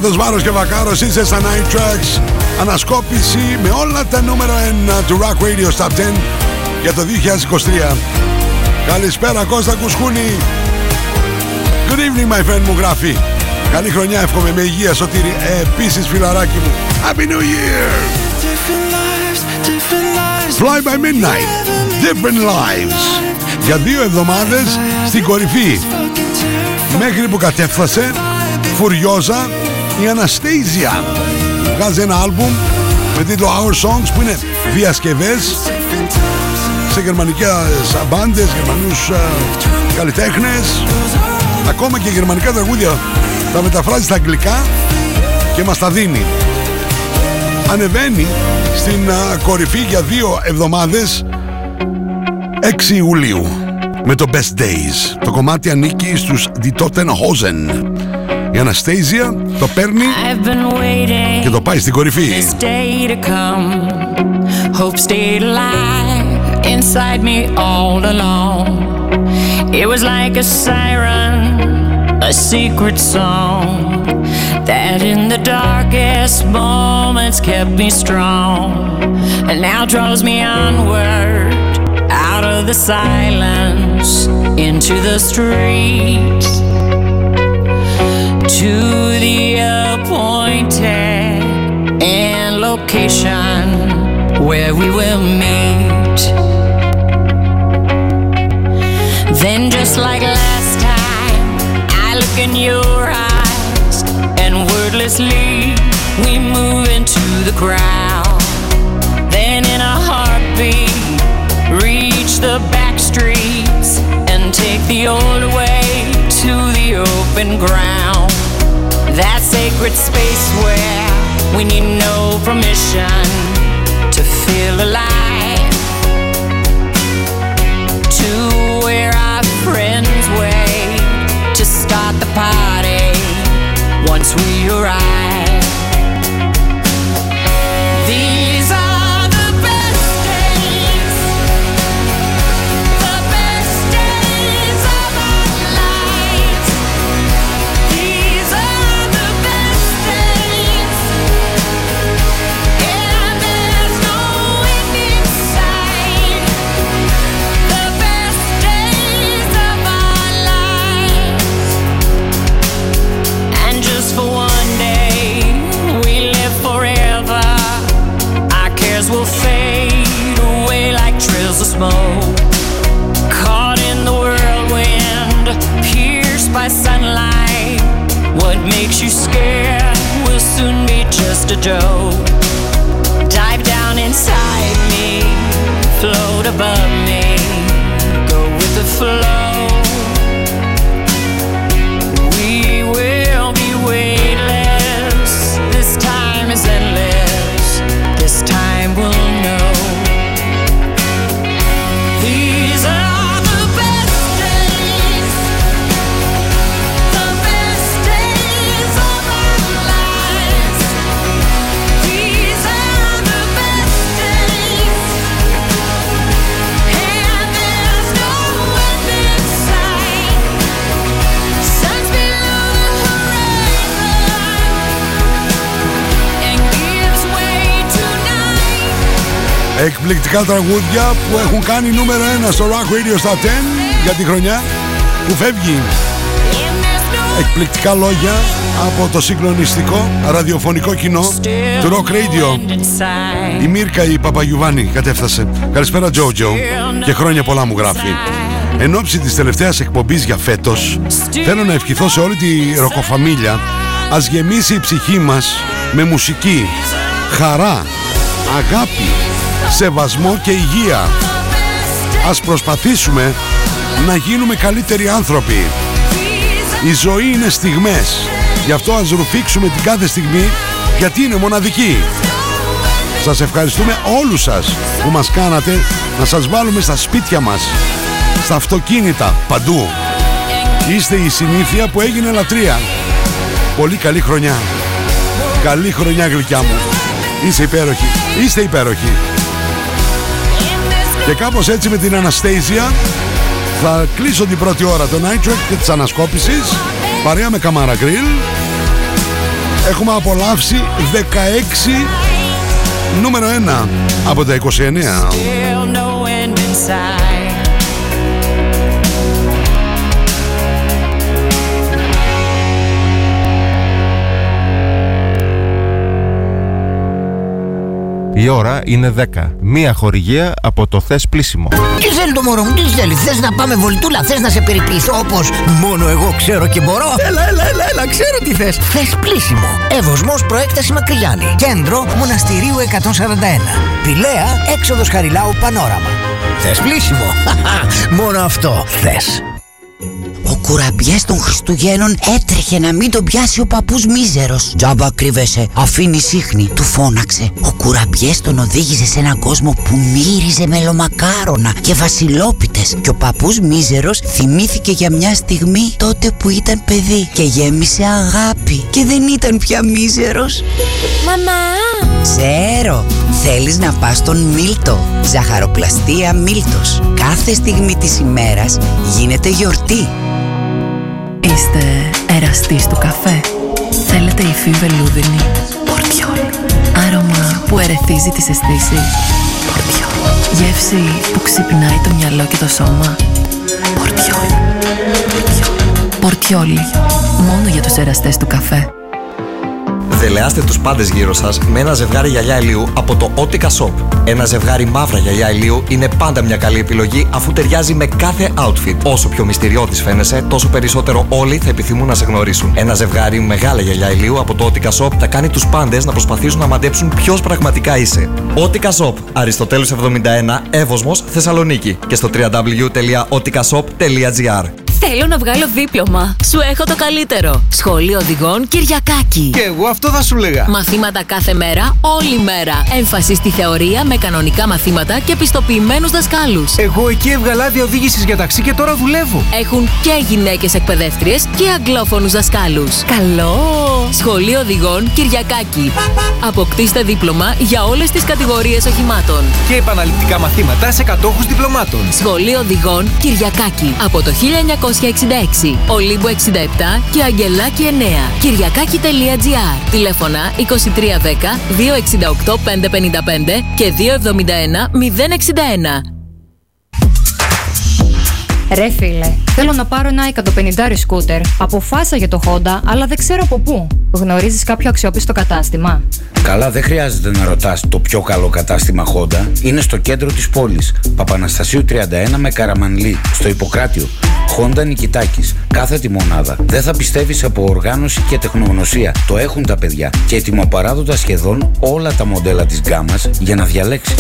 Στράτος, Βάρος και Βακάρος, είσαι στα Night Tracks. Ανασκόπηση με όλα τα νούμερα 1 του Rock Radio Top 10 για το 2023. Καλησπέρα Κώστα Κουσκούνη. Good evening my friend, μου γράφει. Καλή χρονιά εύχομαι, με υγεία Σωτήρη. Επίσης φιλαράκι μου, Happy New Year. Fly By Midnight, Different Lives. Για 2 εβδομάδες στην κορυφή, μέχρι που κατέφθασε φουριόζα η Anastasia. Βγάζει ένα άλμπουμ με τίτλο Our Songs, που είναι διασκευές σε γερμανικές μπάντες, γερμανούς καλλιτέχνες, ακόμα και γερμανικά τραγούδια. Τα μεταφράζει στα αγγλικά και μας τα δίνει. Ανεβαίνει στην κορυφή για 2 εβδομάδες, 6 Ιουλίου, με το Best Days. Το κομμάτι ανήκει στους Die Toten Hosen. Η Αναστέζια το παίρνει και το πάει στην κορυφή. A secret song that in the darkest moments kept me strong, and now draws me onward, out of the silence, into the streets, to the appointed and location where we will meet. Then just like last time, I look in your eyes, and wordlessly we move into the crowd. Then in a heartbeat, reach the back streets, and take the old way to the open ground. That sacred space where we need no permission to feel alive. To where our friends were, to start the party once we arrive. These are the best days, the best days of our lives. These are the best days, and there's no end in sight. The best days of our lives. Just for one day, we live forever. Our cares will fade away like trails of smoke. Caught in the whirlwind, pierced by sunlight. What makes you scared will soon be just a joke. Dive down inside me, float above me, go with the flow. Εκπληκτικά τραγούδια που έχουν κάνει νούμερο 1 στο Rock Radio Top 10 για τη χρονιά που φεύγει. Εκπληκτικά λόγια από το συγκλονιστικό ραδιοφωνικό κοινό του Rock Radio. Η Μίρκα η Παπαγιουβάνη κατέφτασε. Καλησπέρα JoJo, και χρόνια πολλά, μου γράφει. Εν ώψη της τελευταίας εκπομπής για φέτος, θέλω να ευχηθώ σε όλη τη ροκοφαμίλια, ας γεμίσει η ψυχή μας με μουσική, χαρά, αγάπη, σεβασμό και υγεία. Ας προσπαθήσουμε να γίνουμε καλύτεροι άνθρωποι. Η ζωή είναι στιγμές, γι' αυτό ας ρουφήξουμε την κάθε στιγμή, γιατί είναι μοναδική. Σας ευχαριστούμε όλους σας που μας κάνατε να σας βάλουμε στα σπίτια μας, στα αυτοκίνητα, παντού. Είστε η συνήθεια που έγινε λατρεία. Πολύ καλή χρονιά. Καλή χρονιά γλυκιά μου. Είσαι υπέροχη. Είστε υπέροχοι. Και κάπως έτσι με την Αναστέζια θα κλείσω την πρώτη ώρα των Night Track και της ανασκόπησης, παρέα με Camara Grill. έχουμε απολαύσει 16 νούμερο 1 από τα 29. Η ώρα είναι 10. Μία χορηγία από το θες πλήσιμο. Τι θέλει το μωρό μου, τι θέλει? Θες να πάμε βολτούλα, θες να σε περιποιηθώ όπως μόνο εγώ ξέρω και μπορώ? Έλα, ξέρω τι θες. Θες πλήσιμο. Εύωσμος προέκταση Μακρυγιάννη. Κέντρο Μοναστηρίου 141. Πηλαία έξοδος Χαριλάου Πανόραμα. Θες πλήσιμο. Μόνο αυτό θες. Ο κουραμπιές των Χριστουγέννων έτρεχε να μην τον πιάσει ο παππούς μίζερος. Τζάμπα κρύβεσαι, αφήνει σύχνη, του φώναξε. Ο κουραμπιές τον οδήγησε σε έναν κόσμο που μύριζε μελομακάρονα και βασιλόπιτες. Και ο παππούς μίζερος θυμήθηκε για μια στιγμή τότε που ήταν παιδί και γέμισε αγάπη και δεν ήταν πια μίζερος. Μαμά! Ξέρω, θέλεις να πας στον Μίλτο. Ζαχαροπλαστεία Μίλτος. Κάθε στιγμή της ημέρας γίνεται γιορτή. Είστε εραστής του καφέ? Θέλετε υφή βελούδινη? Πορτιόλ. Άρωμα που ερεθίζει τις αισθήσεις? Πορτιόλ. Γεύση που ξυπνάει το μυαλό και το σώμα? Πορτιόλ. Πορτιόλ. Μόνο για τους εραστές του καφέ. Δελεάστε τους πάντες γύρω σας με ένα ζευγάρι γυαλιά ηλίου από το Otica Shop. Ένα ζευγάρι μαύρα γυαλιά ηλίου είναι πάντα μια καλή επιλογή αφού ταιριάζει με κάθε outfit. Όσο πιο μυστηριώτης φαίνεσαι, τόσο περισσότερο όλοι θα επιθυμούν να σε γνωρίσουν. Ένα ζευγάρι μεγάλα γυαλιά ηλίου από το Otica Shop θα κάνει τους πάντες να προσπαθήσουν να μαντέψουν ποιος πραγματικά είσαι. Otica Shop, Αριστοτέλους 71, Εύωσμος, Θεσσαλονίκη και στο www.oticashop.gr. Θέλω να βγάλω δίπλωμα. Σου έχω το καλύτερο. Σχολείο Οδηγών Κυριακάκη. Και εγώ αυτό θα σου λέγα. Μαθήματα κάθε μέρα, όλη μέρα. Έμφαση στη θεωρία με κανονικά μαθήματα και πιστοποιημένους δασκάλους. Εγώ εκεί έβγαλα διοδήγηση για ταξί και τώρα δουλεύω. Έχουν και γυναίκες εκπαιδεύτριες και αγγλόφωνους δασκάλους. Καλό! Σχολείο Οδηγών Κυριακάκη. Αποκτήστε δίπλωμα για όλες τις κατηγορίες οχημάτων. Και επαναληπτικά μαθήματα σε κατόχους διπλωμάτων. Σχολείο Οδηγών Κυριακάκη. Από το 1966, Ολύμπου 67 και Αγγελάκη 9. Κυριακάκη.gr. Τηλέφωνα 2310 268 555 και 271 061. Ρε φίλε, θέλω να πάρω ένα 150 σκούτερ. Αποφάσισα για το Honda, αλλά δεν ξέρω από πού. Γνωρίζεις κάποιο αξιόπιστο κατάστημα? Καλά, δεν χρειάζεται να ρωτάς. Το πιο καλό κατάστημα Honda είναι στο κέντρο της πόλης. Παπαναστασίου 31 με Καραμανλή, στο Ιπποκράτιο. Honda Νικητάκης, κάθε τη μονάδα. Δεν θα πιστεύεις από οργάνωση και τεχνογνωσία. Το έχουν τα παιδιά και ετοιμοπαράδοτα σχεδόν όλα τα μοντέλα της γκάμας για να διαλέξεις.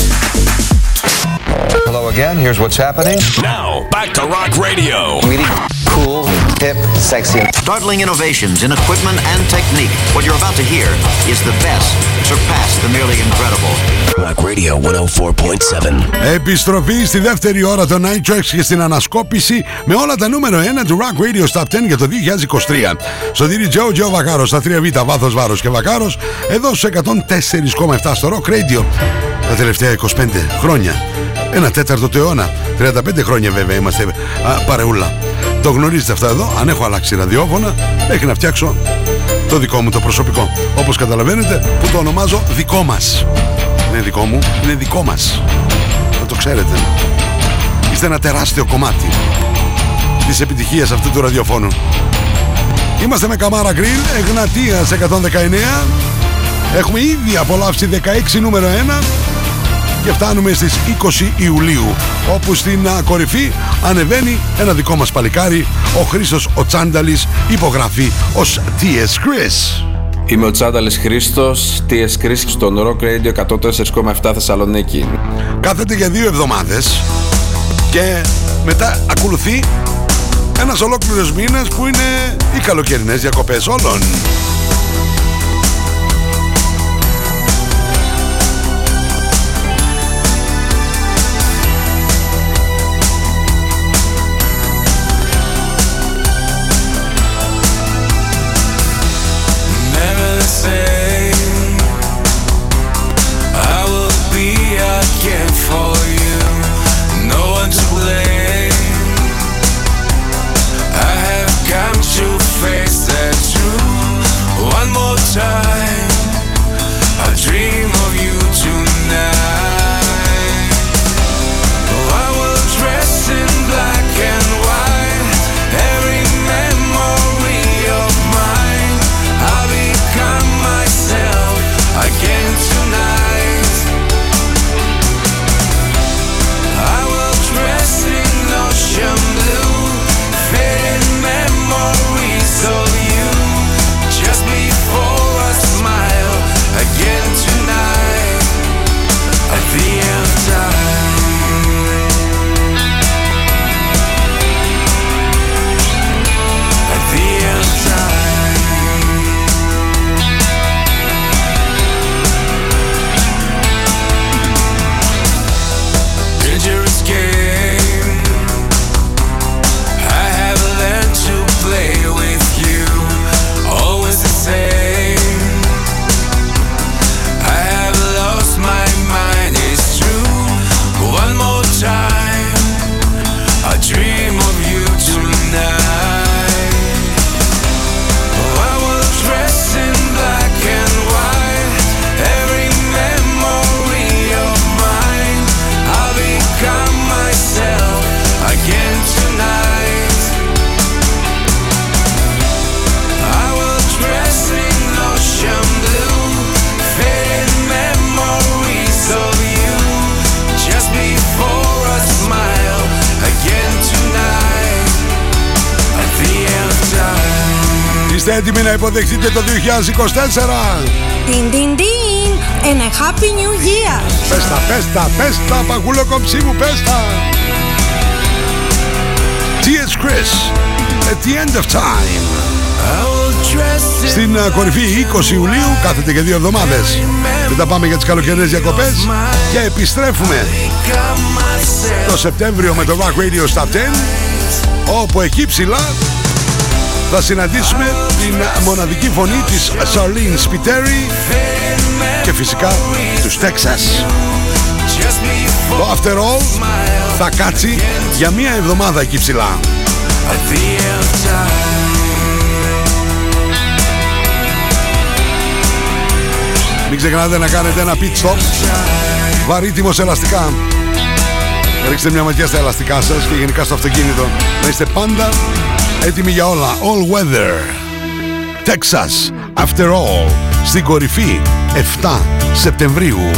Hello again, here's what's happening. Now, back to Rock Radio. Really cool, hip, sexy. Startling innovations in equipment and technique. What you're about to hear is the best, surpass the merely incredible. Rock Radio 104.7. Επιστροφή στη δεύτερη ώρα των Night Tracks και στην ανασκόπηση με όλα τα νούμερο 1 του Rock Radio Top 10 για το 2023. Σωτήρι JoJo Βακάρος, στα 3β, βάθος, βάρος και Βακάρος, εδώ στους 104,7 στο Rock Radio. Τα τελευταία 25 χρόνια, ένα τέταρτο του αιώνα, 35 χρόνια βέβαια είμαστε παρεούλα. Το γνωρίζετε αυτά εδώ, αν έχω αλλάξει ραδιόφωνα, έχει να φτιάξω το δικό μου το προσωπικό. Όπως καταλαβαίνετε, που το ονομάζω δικό μας. Δεν είναι δικό μου, είναι δικό μας. Να το ξέρετε. Είστε ένα τεράστιο κομμάτι της επιτυχίας αυτού του ραδιοφώνου. Είμαστε με Καμάρα Γκριλ, Εγνατίας 119. Έχουμε ήδη απολαύσει 16 νούμερο 1. Και φτάνουμε στις 20 Ιουλίου, όπου στην κορυφή ανεβαίνει ένα δικό μας παλικάρι, ο Χρήστος ο Τσάνταλης, υπογράφει ως T.S. Chris. Είμαι ο Τσάνταλης Χρήστος, T.S. Chris, στον Rock Radio 104,7 Θεσσαλονίκη. Κάθεται για 2 εβδομάδες και μετά ακολουθεί ένας ολόκληρος μήνας που είναι οι καλοκαιρινές διακοπές όλων. One more Είστε έτοιμοι να υποδεχτείτε το 2024? Τιν τιν τιν. And a happy new year. Πες τα παγουλοκομψή μου, πες τα. T.S. Chris, At the End of Time. Στην κορυφή 20 Ιουλίου, κάθεται για 2 εβδομάδες. Μετά πάμε για τις καλοκαιρινές διακοπές και επιστρέφουμε το Σεπτέμβριο με το Rock Radio στα 10, όπου εκεί ψηλά θα συναντήσουμε την μοναδική φωνή της Σαρλίν Σπιτέρι και φυσικά τους Texas. Το After All θα κάτσει για 1 εβδομάδα εκεί ψηλά. Μην ξεχνάτε να κάνετε ένα pit stop. Βαρύτιμο σε ελαστικά. Ρίξτε μια ματιά στα ελαστικά σας και γενικά στο αυτοκίνητο. Να είστε πάντα έτοιμοι για όλα. All weather. Texas. After all. Στην κορυφή 7 Σεπτεμβρίου.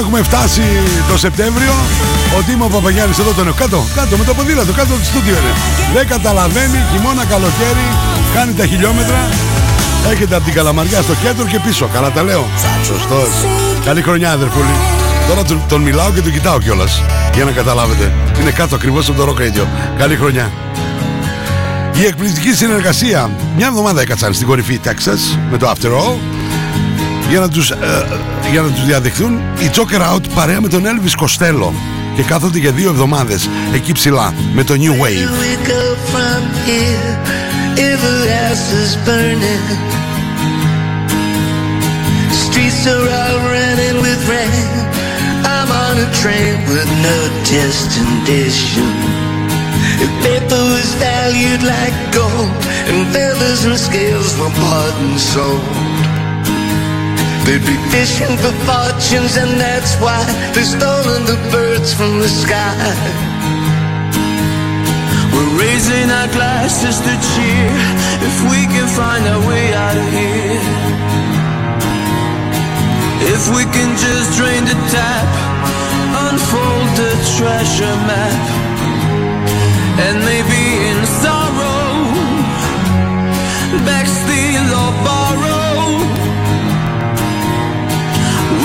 Έχουμε φτάσει το Σεπτέμβριο. Ο Τίμο Παπαγιάννης εδώ τον έχω. Κάτω με το ποδήλατο, κάτω από τη στούντιο είναι. Δεν καταλαβαίνει, χειμώνα, καλοκαίρι. Κάνει τα χιλιόμετρα. Έχετε από την Καλαμαριά στο κέντρο και πίσω. Καλά τα λέω. Σωστός. Καλή χρονιά, αδερφούλη. Τώρα τον μιλάω και τον κοιτάω κιόλας. Για να καταλάβετε. Είναι κάτω ακριβώς από το Rock Radio. Καλή χρονιά. Η εκπληκτική συνεργασία. 1 εβδομάδα έκατσαν στην κορυφή Texas με το After All. Για να τους διαδεχθούν η Joker Out παρέα με τον Elvis Costello και κάθονται για 2 εβδομάδες εκεί ψηλά με το New Wave. If paper was valued like gold and feathers and scales were bought and sold, they'd be fishing for fortunes, and that's why they've stolen the birds from the sky. We're raising our glasses to cheer if we can find our way out of here. if we can just drain the tap, unfold the treasure map, and maybe in sorrow, backsteal or borrow.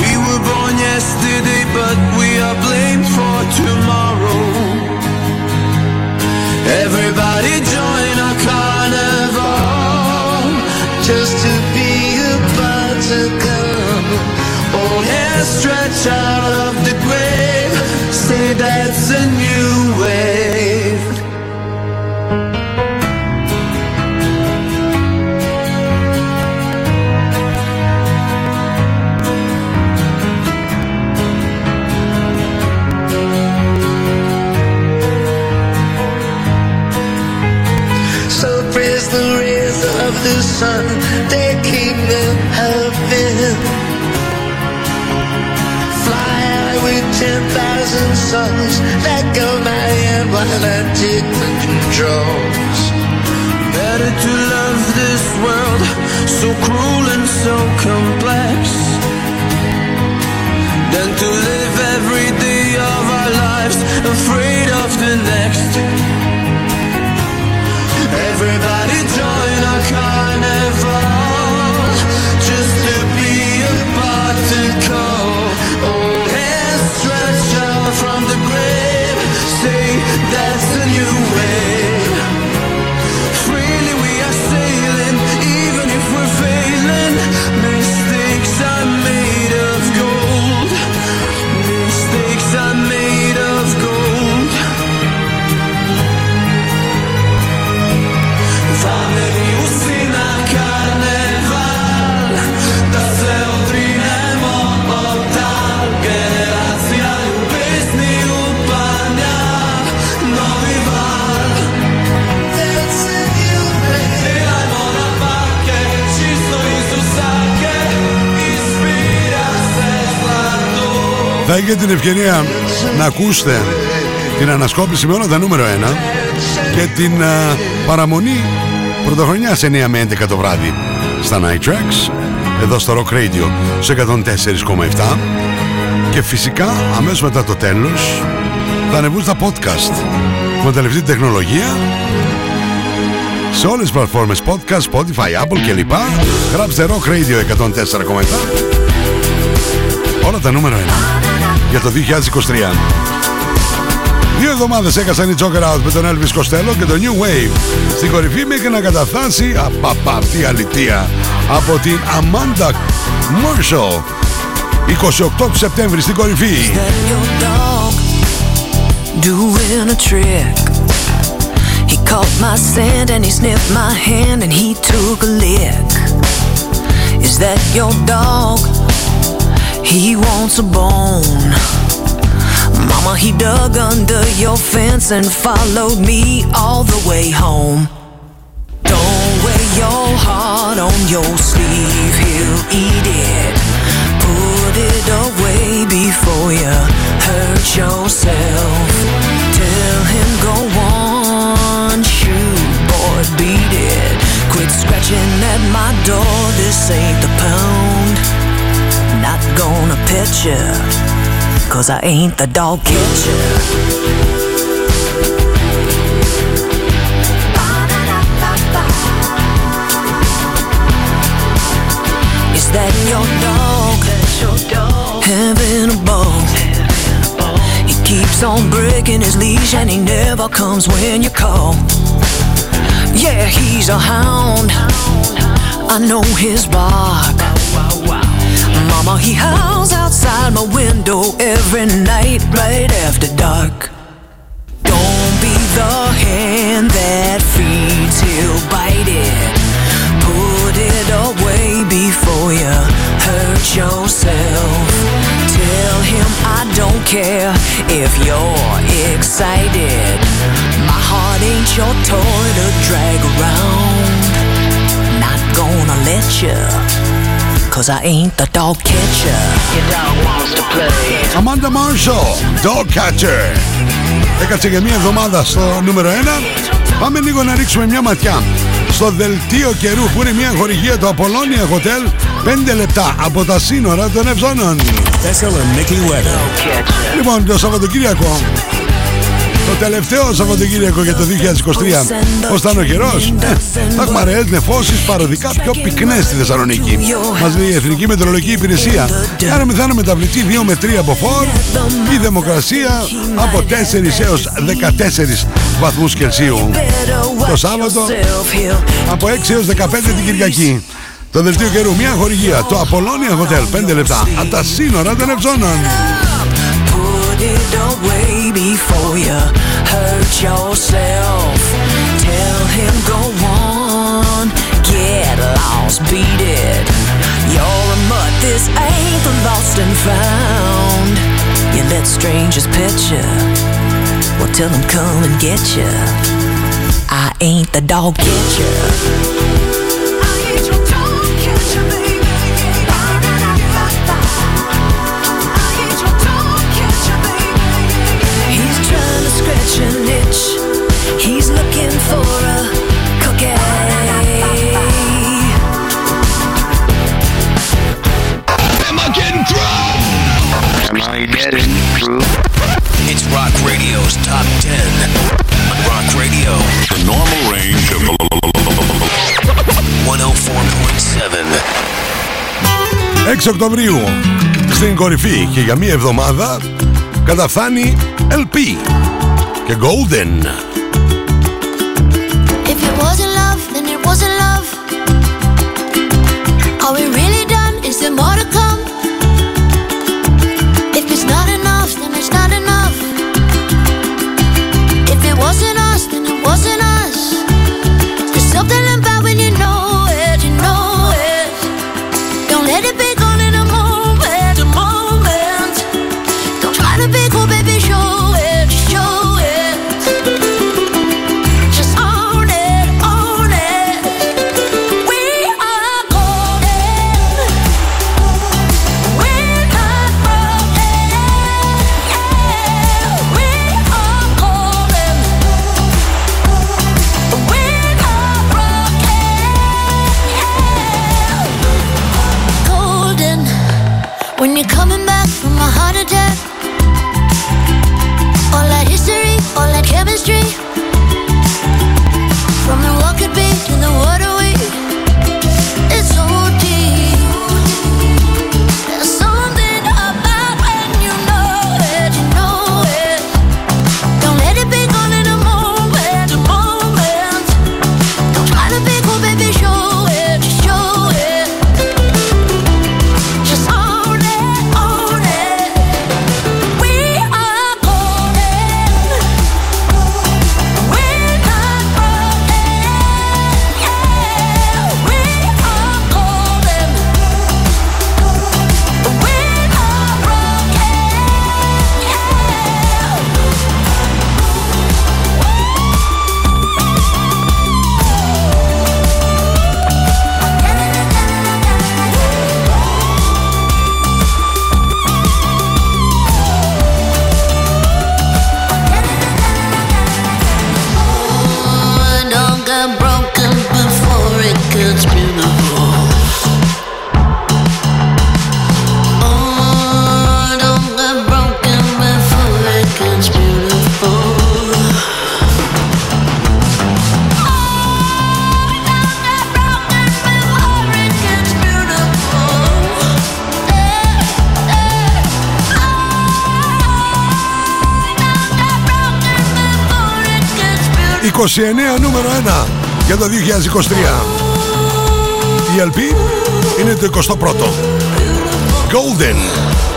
We were born yesterday, but we are blamed for tomorrow. Everybody join our carnival, just to be about to come. Oh, hands stretch out of the grave, say that's a new wave. Of the sun, their kingdom heaven. Fly high with 10,000 suns. Let go my hand while I take the controls. Better to love this world, so cruel and so complex, than to live every day of our lives afraid of the next. Everybody join our carnival, just to be a particle. Old hands stretch out from the grave, say that's a new wave. Freely we are sailing, even if we're failing. Mistakes are made of gold, mistakes are made of gold. Θα έχετε την ευκαιρία να ακούσετε την ανασκόπηση με όλα τα νούμερο 1 και την παραμονή πρωτοχρονιά 9 με 11 το βράδυ στα Night Tracks εδώ στο Rock Radio σε 104,7 και φυσικά αμέσως μετά το τέλος θα ανεβούν τα podcast. Εκμεταλλευτείτε την τεχνολογία σε όλες τις πλατφόρμες podcast, Spotify, Apple κλπ. Γράψτε Rock Radio 104,7 όλα τα νούμερο 1 για το 2023. 2 εβδομάδες έκαναν οι Joker Out με τον Elvis Costello και το New Wave. Στην κορυφή μέχρι να καταφτάσει αυτή αλητία από την Amanda Marshall. 28 του Σεπτέμβρη στην κορυφή. He wants a bone. Mama, he dug under your fence and followed me all the way home. Don't wear your heart on your sleeve, he'll eat it. Put it away before you hurt yourself. Tell him go on, shoot, boy, beat it. Quit scratching at my door, this ain't the pound. Not gonna pet ya, 'cause I ain't the dog catcher. Is that your dog? Heaven above. He keeps on breaking his leash and he never comes when you call. Yeah, he's a hound. I know his bark. Mama, he howls outside my window every night right after dark. Don't be the hand that feeds, he'll bite it. Put it away before you hurt yourself. Tell him I don't care if you're excited. My heart ain't your toy to drag around. Not gonna let you, 'cause I ain't the dog catcher. Your dog wants to play. Amanda Marshall, Dog Catcher. Έκατσε για μία εβδομάδα στο νούμερο 1. Πάμε λίγο να ρίξουμε μια ματιά στο δελτίο καιρού που είναι μια χορηγία του Απολώνια Hotel 5 λεπτά από τα σύνορα των Ευζώνων. Λοιπόν, το Σαββατοκύριακο, το τελευταίο Σαββατοκύριακο για το 2023, πώς θα είναι ο καιρός? Θα έχουμε αραιές νεφώσεις, παροδικά πιο πυκνές στη Θεσσαλονίκη. Μας λέει η Εθνική Μετεωρολογική Υπηρεσία. Άρα μεθάνω μεταβλητή 2 με 3 από 4. Η θερμοκρασία από 4 έως 14 βαθμούς Κελσίου. Το Σάββατο από 6 έως 15 την Κυριακή. Το δελτίο καιρού, μια χορηγία, το Απολώνια Χοτέλ, 5 λεπτά από τα σύνορα των Ευζώνων. He's looking for a cookie. Am I getting through? Am I getting through? It's Rock Radio's Top 10. On Rock Radio, the normal range of 104.7. 6 Οκτωβρίου, στην κορυφή και για μία εβδομάδα, καταφθάνει LP και Golden. Wasn't love? Are we really done? Is there more to come? If it's not enough, then it's not enough. If it wasn't us, then it wasn't us. There's something about when you know it, you know it. Don't let it be gone in a moment, a moment. Don't try to be cool, baby, show it, show it. Just own it, own it. When you're coming back from a heart attack, all that history, all that chemistry, from the what could be to the what are we? It's so deep. There's something about when you know it, you know it. Don't let it be gone in a moment, a moment. Don't try to be cool, baby, show it, show it. Just own it, own it. We are golden. We're not broken. Yeah, we are golden. We're not broken. Yeah. I don't get broken before it gets beautiful. Oh, I don't get broken before it gets beautiful. It's 29 νούμερο 1 για το 2023. Η LP είναι το 21ο. Golden,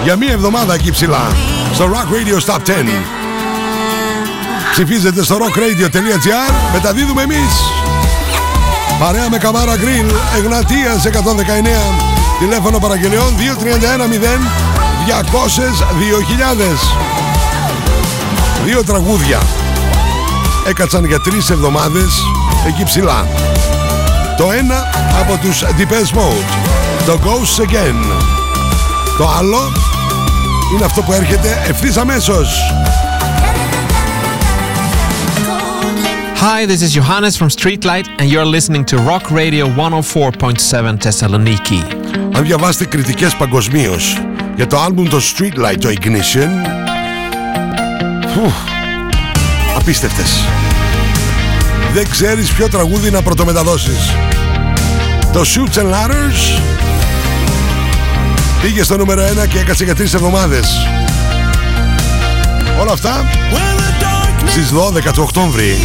για μία εβδομάδα εκεί ψηλά στο Rock Radio Top 10. Ψηφίζετε στο rockradio.gr. Μεταδίδουμε εμείς παρέα με Camara Grill, Εγνατίας 119. Τηλέφωνο παραγγελιών 231 0 200 2000. Δύο τραγούδια έκατσαν για 3 εβδομάδες εκεί ψηλά. Το ένα από τους Depeche Mode, το Ghosts Again. Το άλλο είναι αυτό που έρχεται ευθύς αμέσως. Golden, Hi, this is Johannes from Streetlight and you're listening to Rock Radio 104.7 Thessaloniki. Αν διαβάσετε κριτικές παγκοσμίως για το άλμπουμ το Streetlight, το Ignition, απίστευτες. Δεν ξέρεις ποιο τραγούδι να πρωτομεταδώσεις. Το Shoots and Ladders πήγε στο νούμερο 1 και έκατσε για 3 εβδομάδες. Όλα αυτά στις 12 του Οκτώβρη.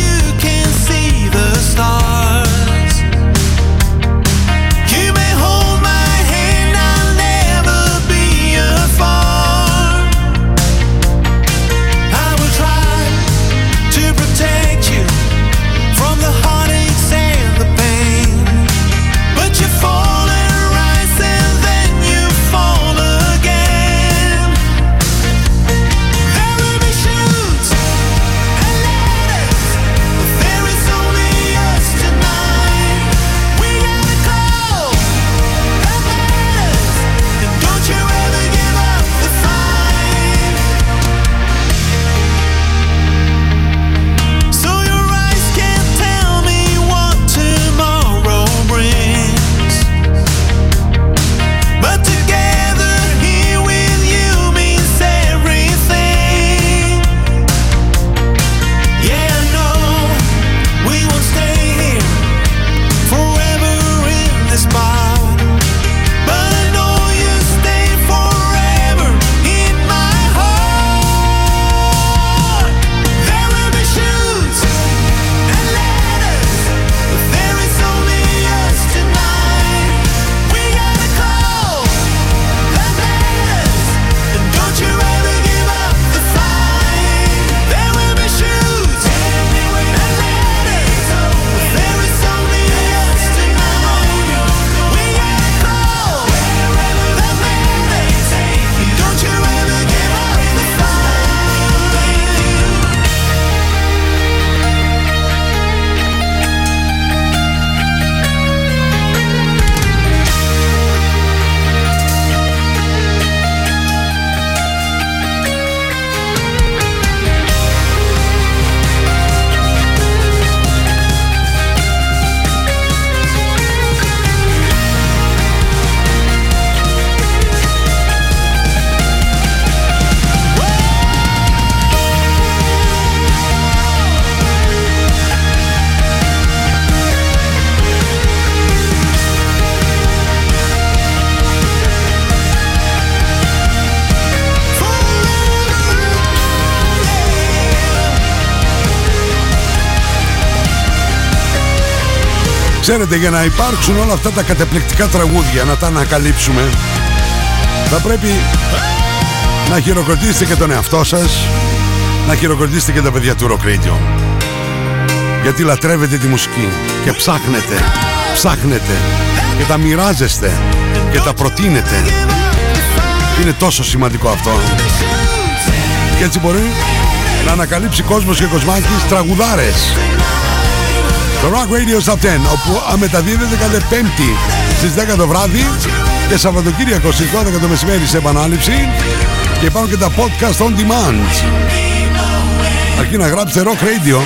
Ξέρετε, για να υπάρξουν όλα αυτά τα καταπληκτικά τραγούδια, να τα ανακαλύψουμε, θα πρέπει να χειροκροτήσετε και τον εαυτό σας, να χειροκροτήσετε και τα παιδιά του Rock Radio. Γιατί λατρεύετε τη μουσική και ψάχνετε και τα μοιράζεστε και τα προτείνετε. Είναι τόσο σημαντικό αυτό. Και έτσι μπορεί να ανακαλύψει κόσμος και κοσμάκης τραγουδάρες. Το Rock Radio Stop 10, όπου αμεταδίδεται κάθε Πέμπτη στις 10 το βράδυ και Σαββατοκύριακο στις 12 το μεσημέρι σε επανάληψη, και υπάρχουν και τα podcast on demand. Αρκεί να γράψετε Rock Radio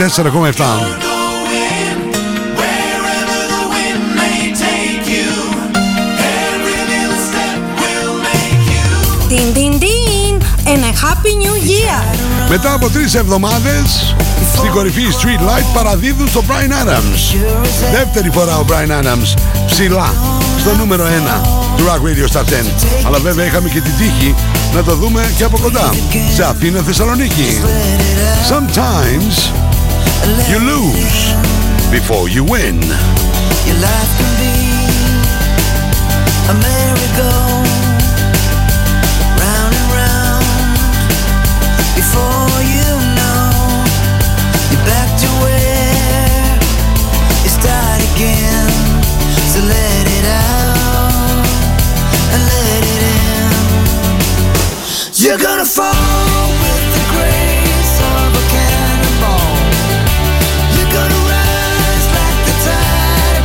104,7. Ένα Happy New Year! Μετά από 3 εβδομάδες στην κορυφή Streetlight παραδίδουν στο Bryan Adams. Δεύτερη φορά ο Bryan Adams ψηλά στο νούμερο 1 του Rock Radio Stop 10. Αλλά βέβαια είχαμε και την τύχη να το δούμε και από κοντά σε Αθήνα, Θεσσαλονίκη. Sometimes you lose before you win. Your life can be a miracle. Before you know, you're back to where you start again. So let it out and let it in. You're gonna fall with the grace of a cannonball. You're gonna rise like the tide.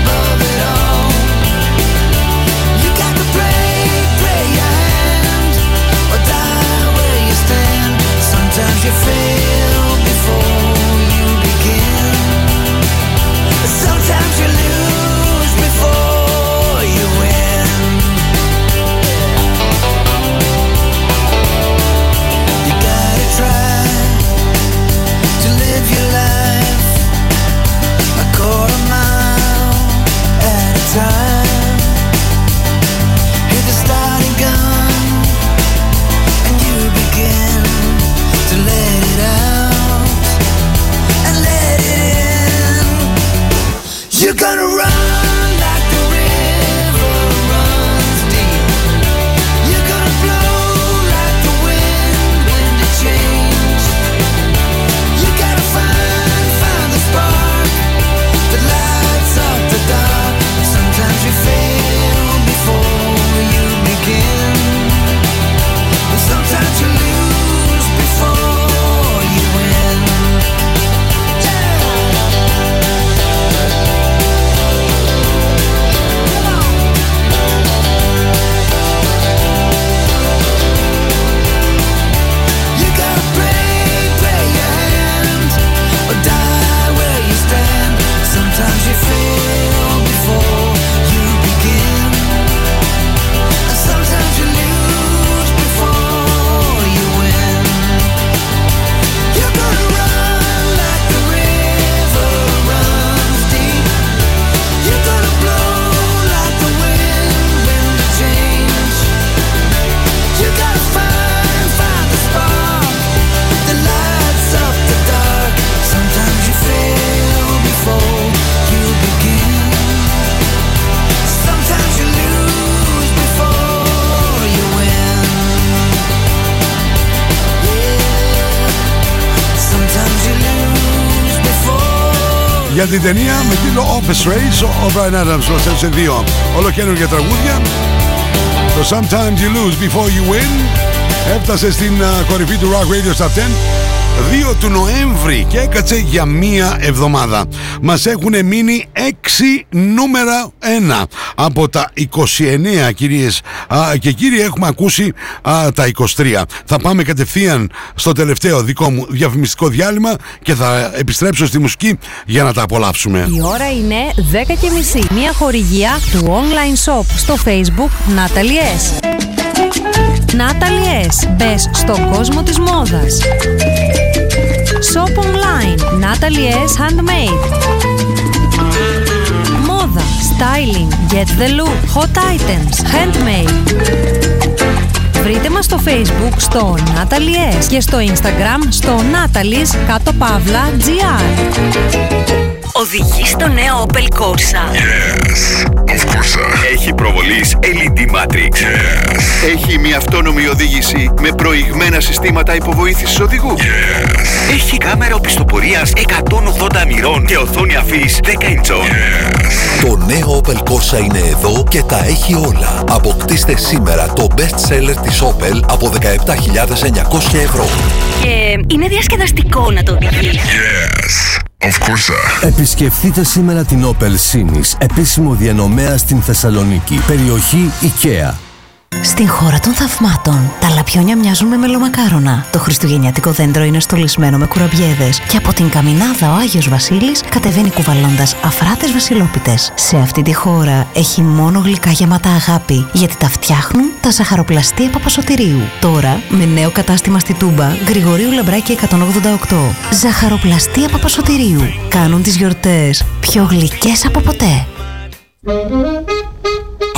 Για την ταινία με τίτλο Office Race, ο Bryan Adams μας έδωσε 2 ολοκαίνουργια τραγούδια. Το Sometimes You Lose Before You Win έφτασε στην κορυφή του Rock Radio στα 10 2 του Νοέμβρη και έκατσε για μία εβδομάδα. Μας έχουν μείνει 6 νούμερα 1 από τα 29, κυρίες και κύριοι. Έχουμε ακούσει τα 23. Θα πάμε κατευθείαν στο τελευταίο δικό μου διαφημιστικό διάλειμμα και θα επιστρέψω στη μουσική για να τα απολαύσουμε. Η ώρα είναι 10:30. Μια χορηγία του online shop στο Facebook Natalie S. Μπες στον κόσμο της μόδας. Shop online Natalie S Handmade. Μόδα, styling, get the look, hot items, handmade. Βρείτε μας στο Facebook στο Natalie S και στο Instagram στο Natalie's_GR. Οδηγεί στο νέο Opel Corsa. Yes, of Corsa. Έχει προβολής LED Matrix. Yes. Έχει μια αυτόνομη οδήγηση με προηγμένα συστήματα υποβοήθησης οδηγού. Yes. Έχει κάμερα οπισθοπορίας 180 μοιρών και οθόνη αφής 10 inch. Yes. Το νέο Opel Corsa είναι εδώ και τα έχει όλα. Αποκτήστε σήμερα το best seller της Opel από 17.900 ευρώ. Και είναι διασκεδαστικό να το οδηγείς. Yes. Επισκεφτείτε σήμερα την Opel Sinis, επίσημο διανομέα στην Θεσσαλονίκη, περιοχή IKEA. Στην χώρα των θαυμάτων, τα λαπιόνια μοιάζουν με μελομακάρονα. Το χριστουγεννιάτικο δέντρο είναι στολισμένο με κουραμπιέδες. Και από την Καμινάδα ο Άγιος Βασίλης κατεβαίνει κουβαλώντας αφράτες βασιλόπιτες. Σε αυτή τη χώρα έχει μόνο γλυκά γεμάτα αγάπη, γιατί τα φτιάχνουν τα ζαχαροπλαστεία Παπασωτηρίου. Τώρα με νέο κατάστημα στη Τούμπα, Γρηγορίου Λαμπράκη 188. Ζαχαροπλαστεία Παπασωτηρίου. Κάνουν τις γιορτές πιο γλυκές από ποτέ.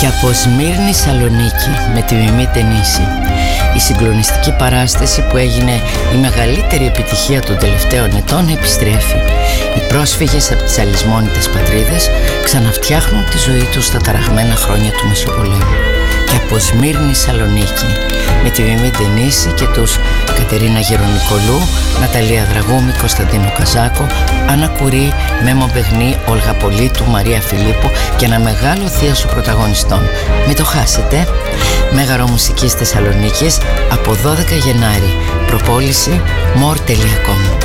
Και από Σμύρνη Σαλονίκη με τη Μιμή Τενίση. Η συγκλονιστική παράσταση που έγινε η μεγαλύτερη επιτυχία των τελευταίων ετών επιστρέφει. Οι πρόσφυγες από τις αλυσμόνητες πατρίδες ξαναφτιάχνουν τη ζωή τους στα ταραγμένα χρόνια του Μεσοπολέμου. Και από Σμύρνη Σαλονίκη με τη Μιμή Τενίση και τους Κατερίνα Γερονικολού, Ναταλία Δραγούμη, Κωνσταντίνο Καζάκο, Άννα Κουρί, Μέμο Μπεγνή, Όλγα Πολίτου, Μαρία Φιλίππου και ένα μεγάλο θείασο πρωταγωνιστών. Μην το χάσετε. Μέγαρο Μουσικής Θεσσαλονίκης από 12 Γενάρη. Προπόληση more.com.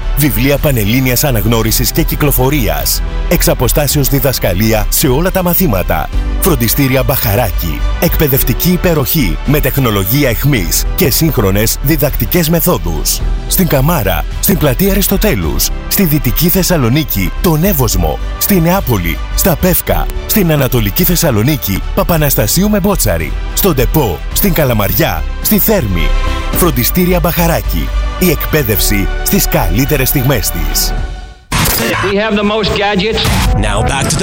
βιβλία πανελλήνιας αναγνώρισης και κυκλοφορίας, εξ αποστάσεως διδασκαλία σε όλα τα μαθήματα, φροντιστήρια μπαχαράκι, εκπαιδευτική υπεροχή με τεχνολογία εχμής και σύγχρονες διδακτικές μεθόδους. Στην Καμάρα, στην πλατεία Αριστοτέλους, στη Δυτική Θεσσαλονίκη, τον Εύοσμο, στη Νεάπολη, στα Πεύκα, στην Ανατολική Θεσσαλονίκη, Παπαναστασίου με Μπότσαρη, στον Τεπό, στην Καλαμαριά, στη Θέρμη. Φροντιστήρια Μπαχαράκι. Η εκπαίδευση στις καλύτερες στιγμές της. We have the most gadgets. Now back to the music.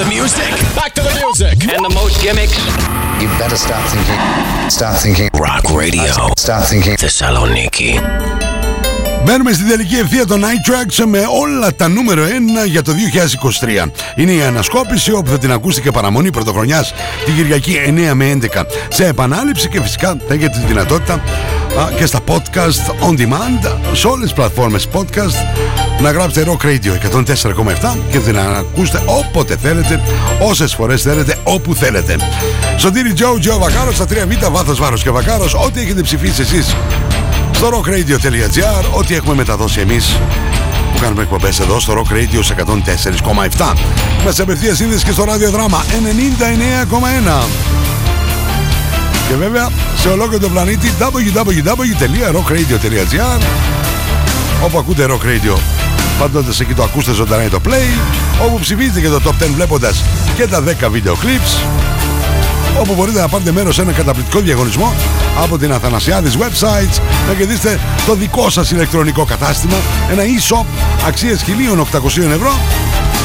Back to the music. And the most gimmicks. You better start thinking. Start thinking. Rock Radio. Start thinking. Θεσσαλονίκη. Μπαίνουμε στην τελική ευθεία των Night Tracks με όλα τα νούμερο 1 για το 2023. Είναι η ανασκόπηση όπου θα την ακούσετε παραμονή πρωτοχρονιάς την Κυριακή 9 με 11 σε επανάληψη και φυσικά θα έχετε τη δυνατότητα και στα podcast on demand σε όλες τις πλατφόρμες podcast να γράψετε Rock Radio 104,7 και την ακούσετε όποτε θέλετε, όσες φορές θέλετε, όπου θέλετε. Σωτήρι JoJo Βακάρος στα 3β, βάθος, βάρος και Βακάρος. Ό,τι έχετε ψηφίσει εσείς στο rockradio.gr, ό,τι έχουμε μεταδώσει εμείς που κάνουμε εκπομπές εδώ στο Rock Radio 104,7. Μας απευθεία σύνδεση και στο ραδιοδράμα 99,1. Και βέβαια σε ολόκληρο τον πλανήτη www.rockradio.gr, όπου ακούτε Rock Radio παντώντας εκεί το ακούστε ζωντανά το play, όπου ψηφίζετε και το Top 10 βλέποντας και τα 10 βίντεο clips, όπου μπορείτε να πάρετε μέρος σε ένα καταπληκτικό διαγωνισμό από την Αθανασιάδης websites, να κερδίσετε το δικό σας ηλεκτρονικό κατάστημα, ένα e-shop αξίας 1.800 ευρώ.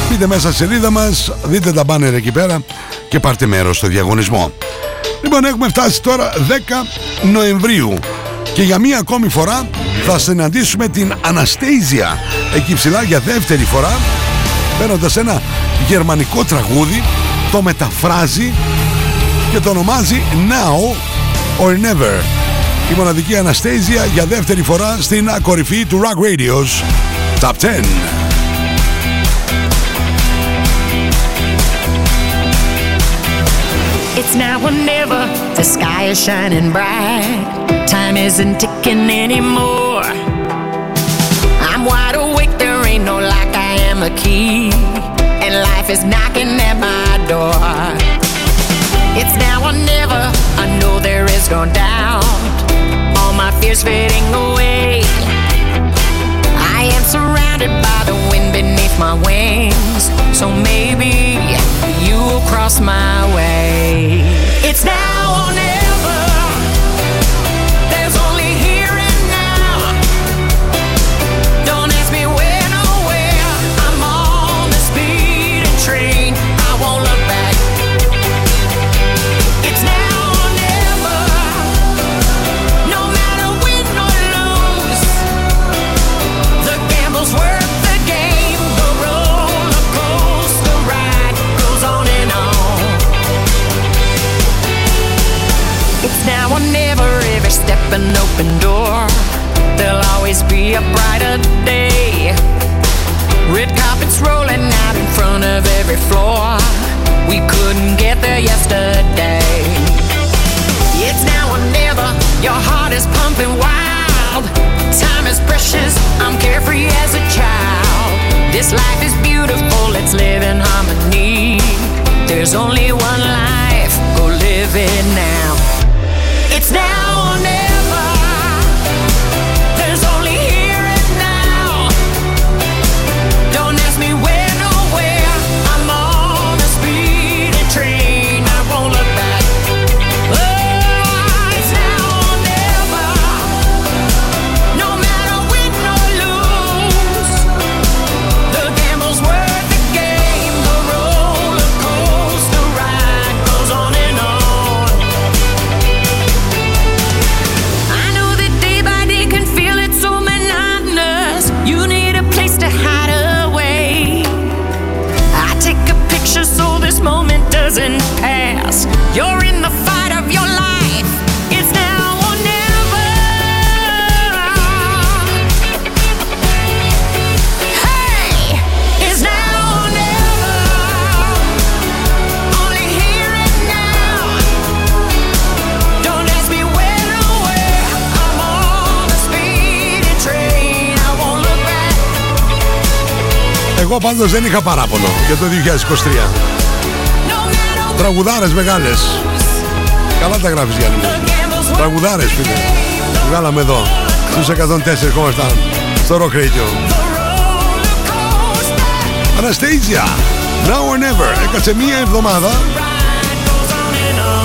Μπείτε μέσα στη σελίδα μας, δείτε τα banner εκεί πέρα και πάρτε μέρος στο διαγωνισμό. Λοιπόν, έχουμε φτάσει τώρα 10 Νοεμβρίου και για μία ακόμη φορά θα συναντήσουμε την Anastasia εκεί ψηλά για δεύτερη φορά, παίρνοντας ένα γερμανικό τραγούδι, το μεταφράζει και το ονομάζει Now or Never. Η μοναδική Anastasia για δεύτερη φορά στην κορυφή του Rock Radio's Top 10. It's now or never, the sky is shining bright, time isn't ticking anymore. I'm wide awake, there ain't no lock, I am a key, and life is knocking at my door. It's now or never, I know there is no doubt, all my fears fading away. I am surrounded by the wind beneath my wings, so maybe you will cross my way. It's now or never, there's only here and now. Don't ask me when or where, I'm on the speeding train, I won't look back. Step an open door, there'll always be a brighter day. Red carpet's rolling out in front of every floor, we couldn't get there yesterday. It's now or never, your heart is pumping wild, time is precious, I'm carefree as a child. This life is beautiful, let's live in harmony, there's only one life, go live it now. It's now or never, there's only here and now. Don't ask me when or where, I'm on a speeding train, I won't look back. Oh, it's now or never, no matter win or lose, the gamble's worth the game, the roller coaster ride goes on and on. Εγώ πάντως δεν είχα παράπονο για το 2023. Τραγουδάρες μεγάλες. Καλά τα γράφεις, Γιάννη. Τραγουδάρες, φίλε. Βγάλαμε εδώ στους 104,7 στο Rock Radio. Anastasia, Now or Never. Έκατσε μία εβδομάδα.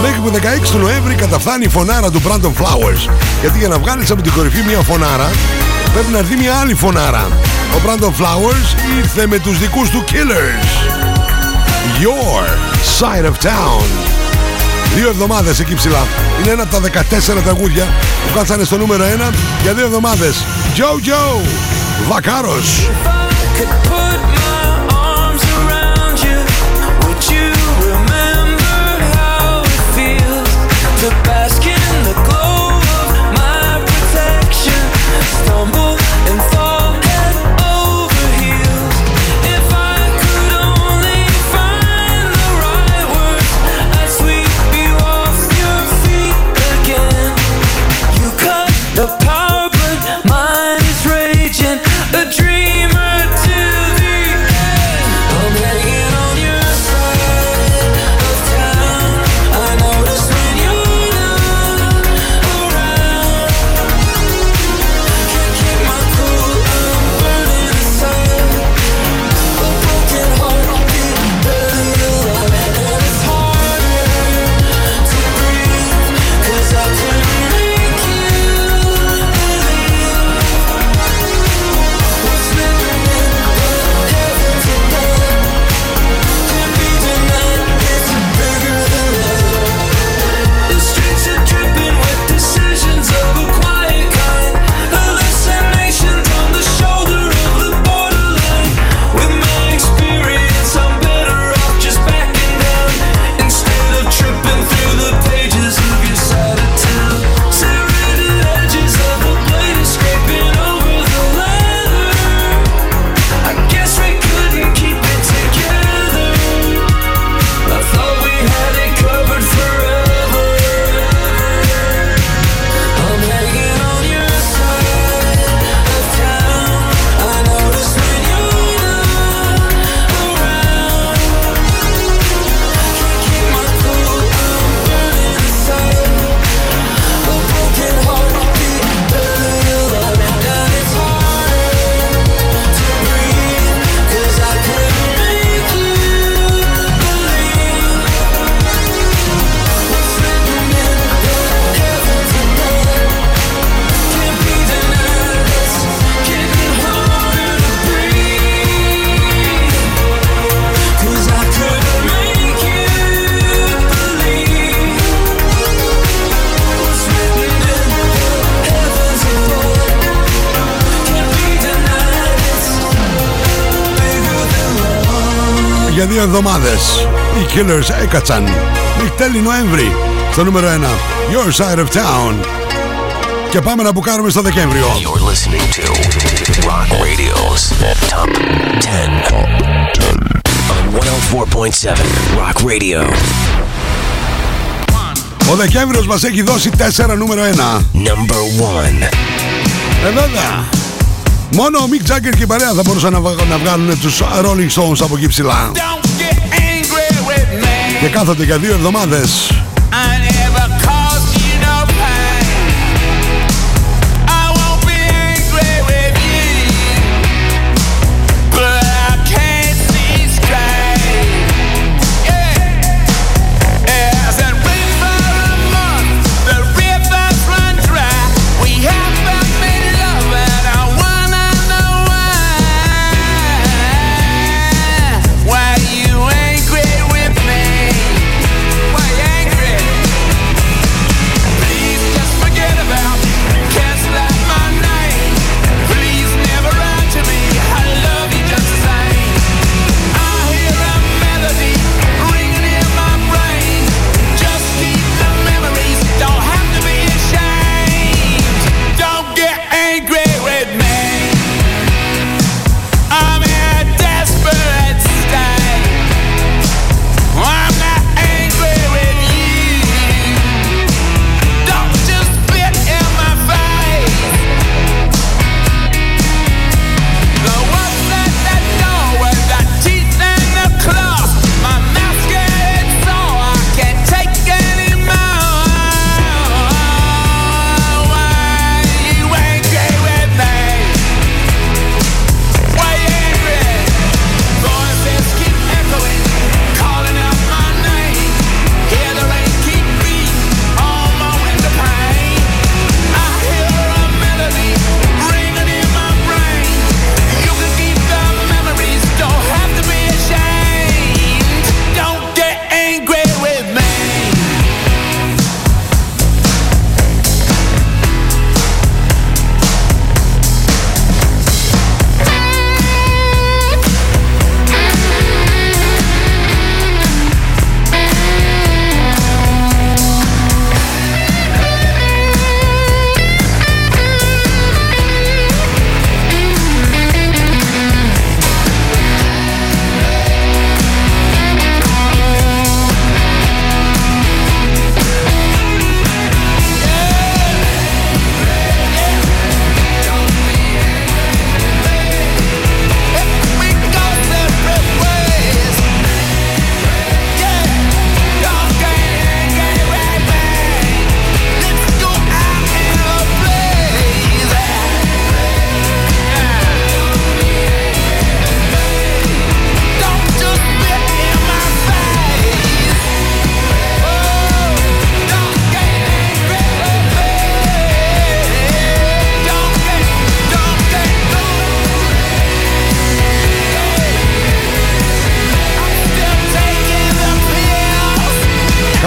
Μέχρι που 16 του Νοέμβρη καταφθάνει η φωνάρα του Brandon Flowers. Γιατί για να βγάλεις από την κορυφή μία φωνάρα, πρέπει να έρθει μία άλλη φωνάρα. Ο Brandon Flowers ήρθε με τους δικούς του Killers. Your Side of Town. 2 εβδομάδες εκεί ψηλά. Είναι ένα από τα 14 τραγούδια που κάτσανε στο νούμερο 1 για 2 εβδομάδες. JoJo, Vakaros. Για 2 εβδομάδες οι Killers έκατσαν μέχρι τέλη Νοέμβρη στο νούμερο 1, Your Side of Town. Και πάμε να μπουκάρουμε στο Δεκέμβριο. You're listening to Rock Radio's Top 10 on 104.7 Rock Radio. Ο Δεκέμβριος μας έχει δώσει 4 νούμερο 1. Number 1. Βέβαια, μόνο ο Mick Jagger και η παρέα θα μπορούσαν να βγάλουν τους Rolling Stones από εκεί ψηλά. Και κάθονται για 2 εβδομάδες.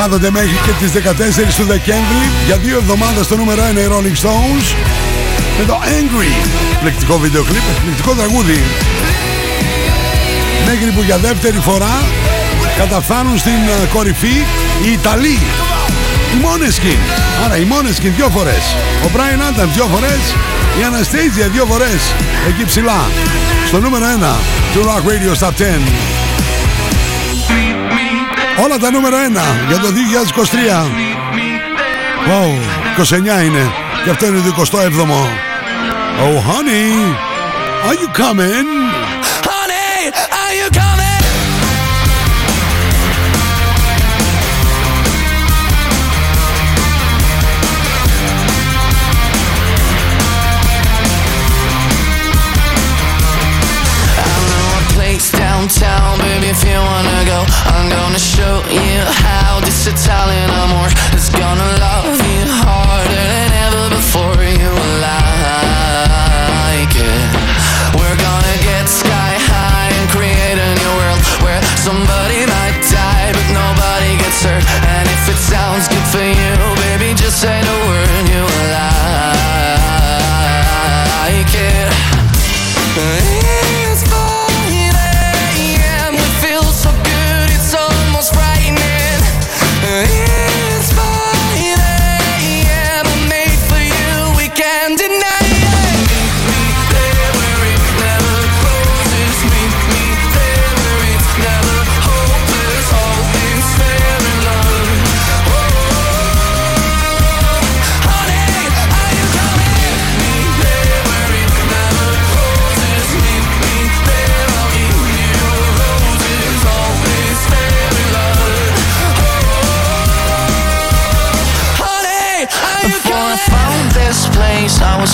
Κάθονται μέχρι και τις 14 του Δεκέμβρη. Για 2 εβδομάδες το νούμερο 1 οι Rolling Stones με το Angry. Πληκτικό βίντεο κλιπ, πληκτικό τραγούδι. Μέχρι που για δεύτερη φορά καταφθάνουν στην κορυφή οι Ιταλοί, οι Måneskin. Άρα οι Måneskin 2 φορές, ο Bryan Adams 2 φορές, η Anastasia 2 φορές εκεί ψηλά στο νούμερο 1 του Rock Radio Top 10. Όλα τα νούμερο 1 για το 2023. Wow, 29 είναι και αυτό είναι το 27ο. Oh honey, are you coming? Honey, are you coming? Downtown, baby, if you wanna go, I'm gonna show you how this Italian amor is gonna love you harder than ever before. You will like it. We're gonna get sky high and create a new world where somebody might die but nobody gets hurt. And if it sounds good for you, baby, just say the word. You will like it. I was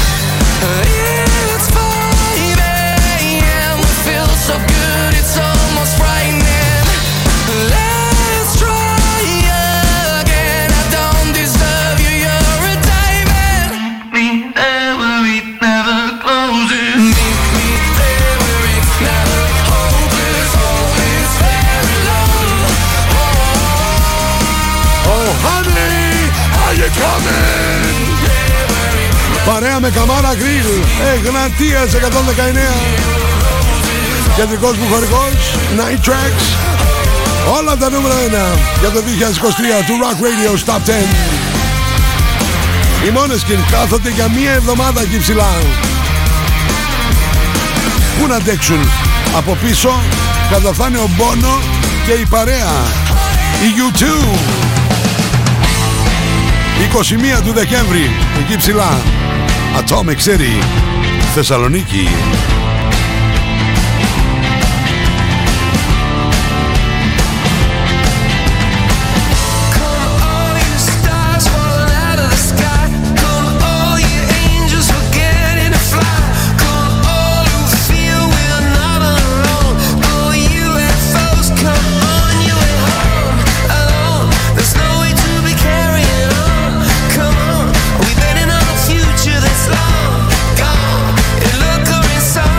Παρέα με Καμάρα Γκριλ, Εγνατίας 119, κεντρικός μου χορηγός, Night Tracks. Όλα τα νούμερα 1 για το 2023 του Rock Radio Top 10. Οι Måneskin κάθονται για 1 εβδομάδα εκεί ψηλά. Πού να αντέξουν, από πίσω καταφθάνει ο Μπόνο και η παρέα, η U2. 21 του Δεκέμβρη, εκεί ψηλά. Atomic City, Θεσσαλονίκη. Inside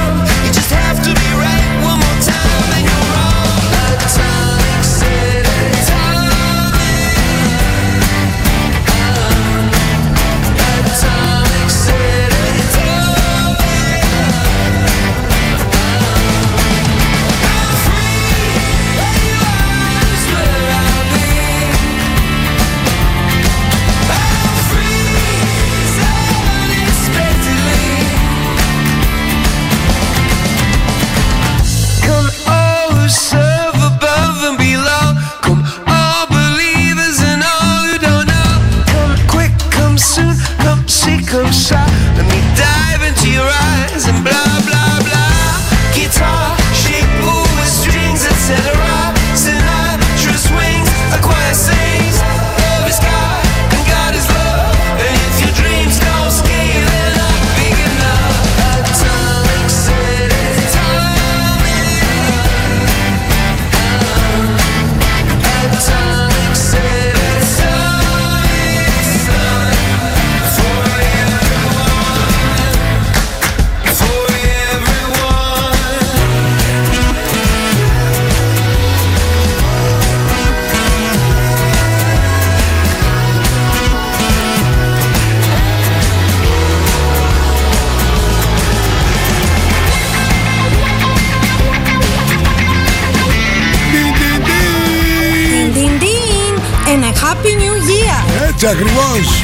Happy New Year. Έτσι ακριβώς.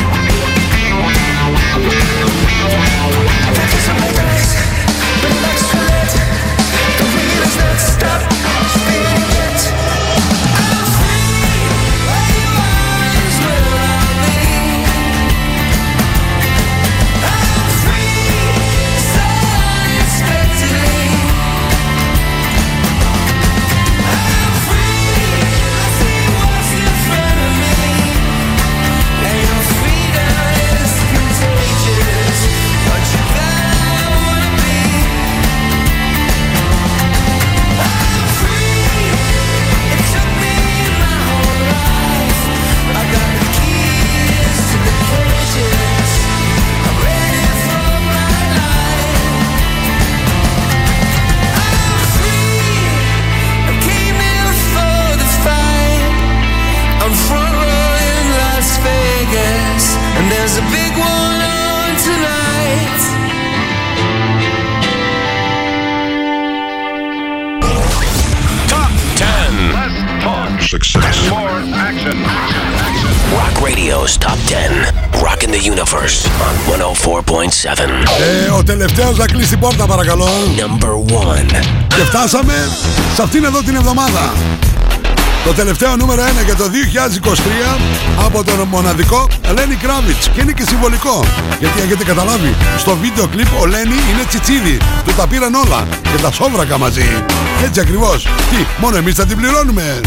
Ο τελευταίος θα κλείσει την πόρτα, παρακαλώ. Number one. Και φτάσαμε σε αυτήν εδώ την εβδομάδα. Το τελευταίο νούμερο 1 για το 2023 από τον μοναδικό Lenny Kravitz. Και είναι και συμβολικό, γιατί έχετε καταλάβει, στο βίντεο κλιπ ο Lenny είναι τσιτσίδι. Του τα πήραν όλα και τα σόβρακα μαζί. Έτσι ακριβώς. Τι, μόνο εμείς θα την πληρώνουμε.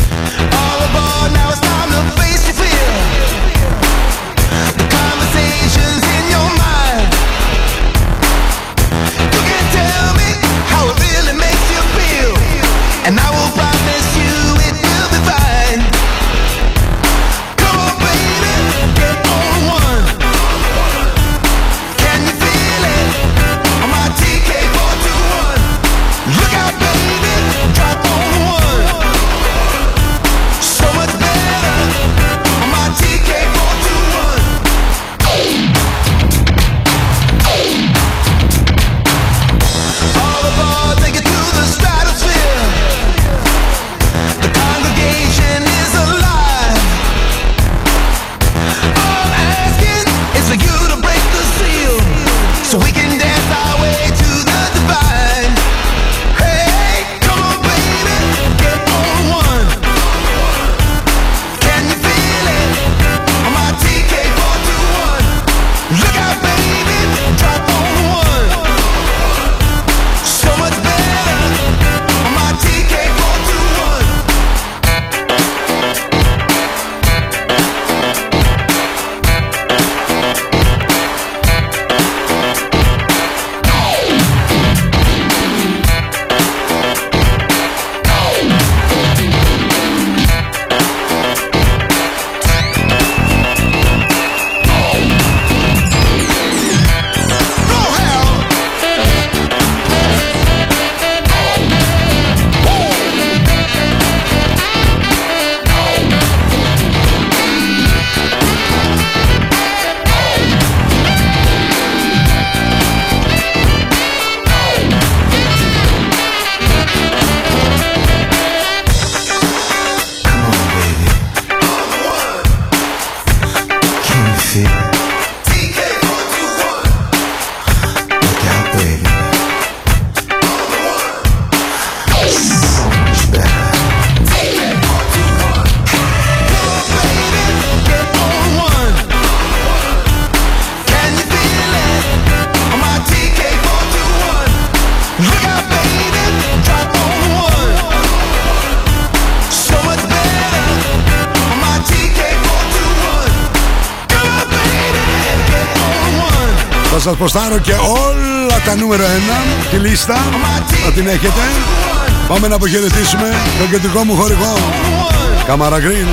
Σας προστάρω και όλα τα νούμερο 1, τη λίστα, θα την έχετε. Πάμε να αποχαιρετήσουμε τον κεντρικό μου χορηγό, Camara Grill.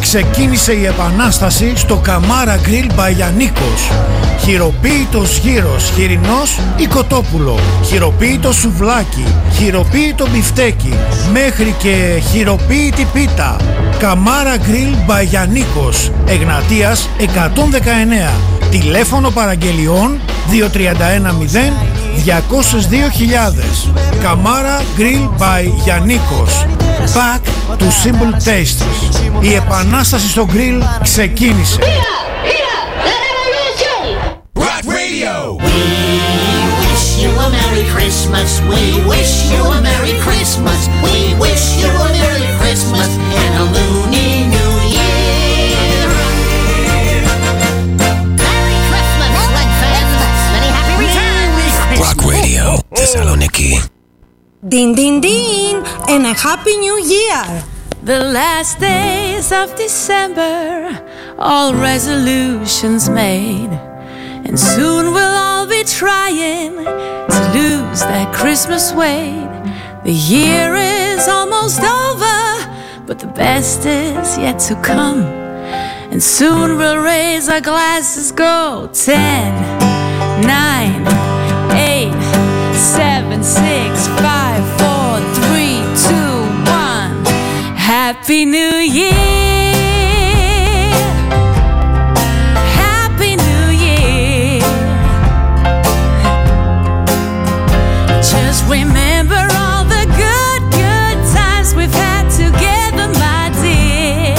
Ξεκίνησε η επανάσταση στο Camara Grill Μπαγιανίκος. Χειροποίητος γύρος, χοιρινός ή κοτόπουλο, χειροποίητο σουβλάκι, χειροποίητο μπιφτέκι, μέχρι και χειροποίητη πίτα. Camara Grill Μπαγιανίκος, Εγνατίας 119. Τηλέφωνο παραγγελιών 2310 202.000. Camara Grill by Γιαννίκος. Back to Simple Tastes. Η επανάσταση στο grill ξεκίνησε. Christmas, we wish you a Merry Christmas, we wish you a Merry Christmas and a Loony New Year. Merry Christmas, Merry Christmas, many happy returns. Rock Radio, Thessaloniki. Din din din and a Happy New Year. The last days of December, all resolutions made, and soon we'll all be trying to lose that Christmas weight. The year is almost over, but the best is yet to come. And soon we'll raise our glasses, go 10, 9, 8, 7, 6, 5, 4, 3, 2, 1. Happy New Year. Remember all the good, good times we've had together, my dear.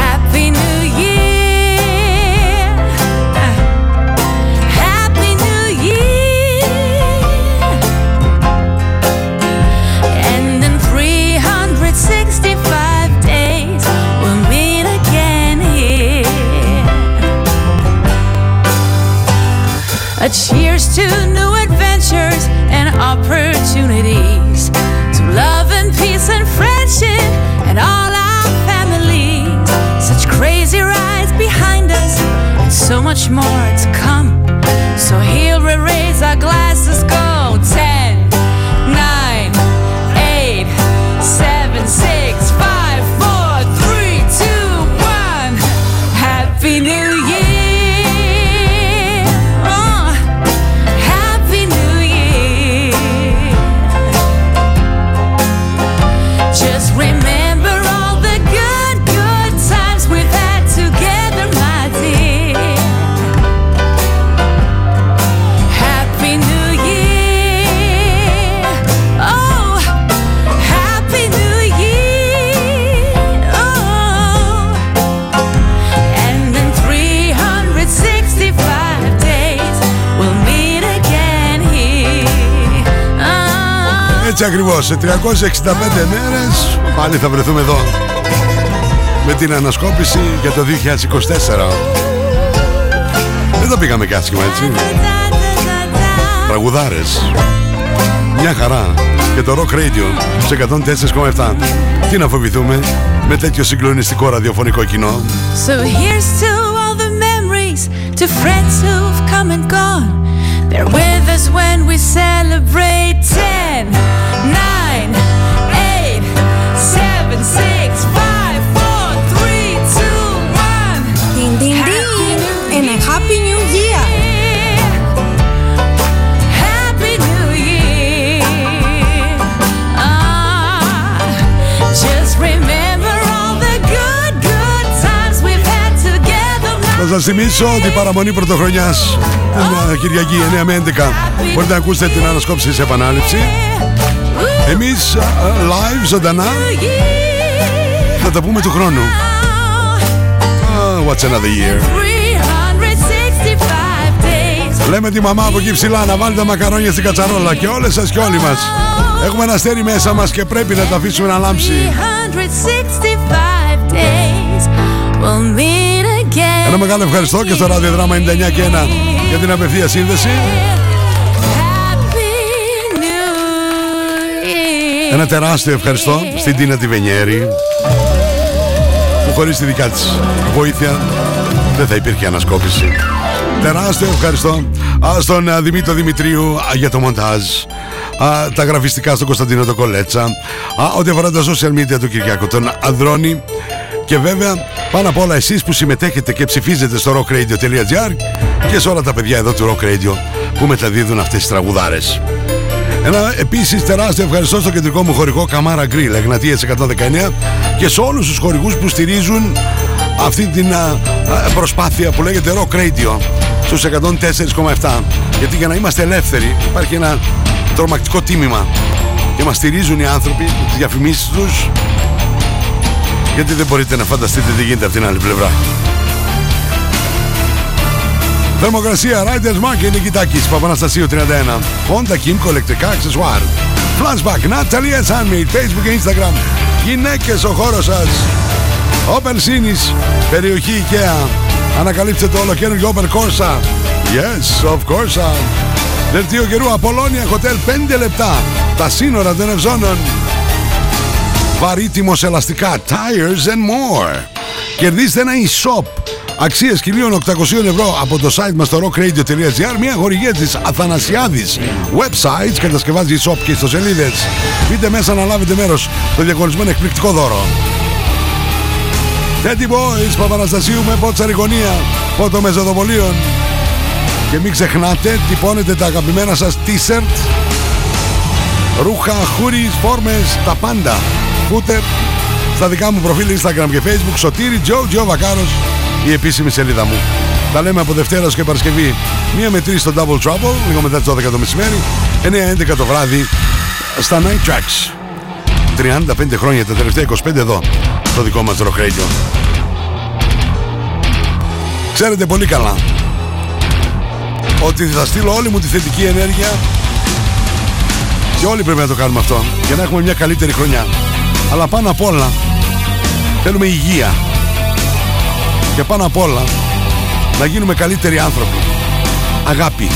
Happy New Year. Happy New Year. And in 365 days we'll meet again here. A cheers to new adventures and opportunities, to love and peace and friendship and all our families. Such crazy rides behind us and so much more to come. So here we raise our glasses, go 10, 9, 8, 7, 6, 5, 4, 3, 2, 1. Happy New Year. Έτσι ακριβώς, σε 365 μέρες πάλι θα βρεθούμε εδώ με την ανασκόπηση για το 2024. Δεν τα πήγαμε κι άσχημα, έτσι. Τραγουδάρες, μια χαρά. Και το Rock Radio σε 104,7. Τι να φοβηθούμε με τέτοιο συγκλονιστικό ραδιοφωνικό κοινό. So here's to all the memories, to friends who've come and gone. They're with us when we celebrate. 10, 9, 8, 7, 6, 5, 4, 3, 2, 1. Ding, ding, ding. And a Happy New Year. Happy New Year. Just remember all the good, good times we've had together. Θα σας θυμίσω την παραμονή πρωτοχρονιάς, την Κυριακή 9 με 11. Μπορείτε να ακούσετε την ανασκόπηση της επανάληψη. Εμείς live, ζωντανά, θα τα πούμε του χρόνου. What's another year. Λέμε τη μαμά από εκεί ψηλά να βάλει τα μακαρόνια στην κατσαρόλα. Και όλες σας και όλοι μας έχουμε ένα αστέρι μέσα μας και πρέπει να τα αφήσουμε να λάμψει. Ένα μεγάλο ευχαριστώ και στο ραδιοδράμα 99 και 1 για την απευθεία σύνδεση. Ένα τεράστιο ευχαριστώ στην Τίνα τη Βενιέρη, που χωρίς τη δικά της βοήθεια δεν θα υπήρχε ανασκόπηση. Τεράστιο ευχαριστώ στον Δημήτρο Δημητρίου για το μοντάζ, τα γραφιστικά στον Κωνσταντίνο το Κολέτσα, ό,τι αφορά τα social media του Κυριάκο, τον Ανδρώνη, και βέβαια πάνω απ' όλα εσείς που συμμετέχετε και ψηφίζετε στο rockradio.gr και σε όλα τα παιδιά εδώ του Rock Radio που μεταδίδουν αυτές τις τραγουδάρες. Ένα επίσης τεράστιο ευχαριστώ στο κεντρικό μου χορηγό Camara Grill, Εγνατίας 119, και σε όλους τους χορηγούς που στηρίζουν αυτή την προσπάθεια που λέγεται Rock Radio στους 104,7. Γιατί για να είμαστε ελεύθεροι υπάρχει ένα τρομακτικό τίμημα και μας στηρίζουν οι άνθρωποι με τις διαφημίσεις τους, γιατί δεν μπορείτε να φανταστείτε τι γίνεται από την άλλη πλευρά. Θερμοκρασία Riders Market Νικητάκης Παπαναστασίου 31. Honda Kimco ηλεκτρικά αξεσουάρ. Flashback Natalia Handmade, Facebook και Instagram. Γυναίκες ο χώρος σας. Open Sinis, περιοχή IKEA. Ανακαλύψτε το ολοκαίνουργιο Open Corsa. Yes, of course. Δελτίο καιρού Απολώνια Hotel 5 λεπτά. Τα σύνορα των ευζώνων. Βαρύτιμος ελαστικά Tires and More. Κερδίστε ένα e-shop αξίας 1.800 ευρώ από το site μας στο rockradio.gr, μια χορηγία της Αθανασιάδης. Websites, κατασκευάζει shop και ιστοσελίδες. Μπείτε μέσα να λάβετε μέρος στο διαγωνισμένο εκπληκτικό δώρο. Teddy Boys Παπαναστασίου με Πότσαρη γωνία, Πότο Μεζοδοβολίων. Και μην ξεχνάτε, τυπώνετε τα αγαπημένα σας t-shirt, ρούχα, χούρις, φόρμες, τα πάντα. Φούτερ, στα δικά μου προφίλ Instagram και Facebook, Σωτήρη JoJo Vakaros, η επίσημη σελίδα μου. Τα λέμε από Δευτέρα και Παρασκευή 1 με 3 στο Double Trouble, λίγο μετά τις 12 το μεσημέρι, 9-11 το βράδυ στα Night Tracks. 35 χρόνια, τα τελευταία 25 εδώ στο δικό μας Rock Radio. Ξέρετε πολύ καλά ότι θα στείλω όλη μου τη θετική ενέργεια, και όλοι πρέπει να το κάνουμε αυτό για να έχουμε μια καλύτερη χρονιά. Αλλά πάνω απ' όλα θέλουμε υγεία. Και πάνω απ' όλα να γίνουμε καλύτεροι άνθρωποι. Αγάπη.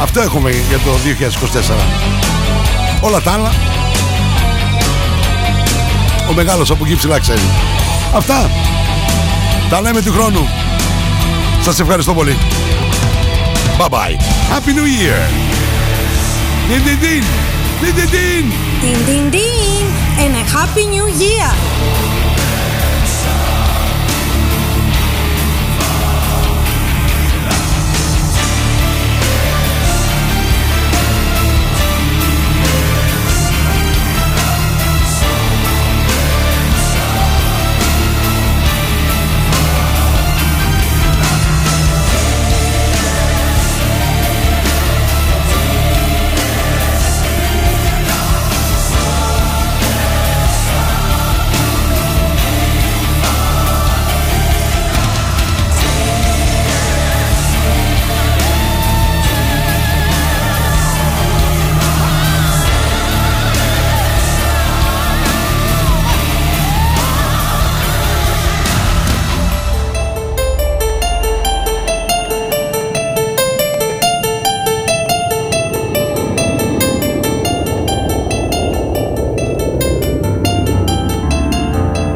Αυτό έχουμε για το 2024. Όλα τα άλλα ο μεγάλος από εκεί ψηλά ξέρει. Αυτά τα λέμε του χρόνου. Σας ευχαριστώ πολύ. Bye bye. Happy New Year. Din din din. Din din din. Din din din. And a Happy New Year.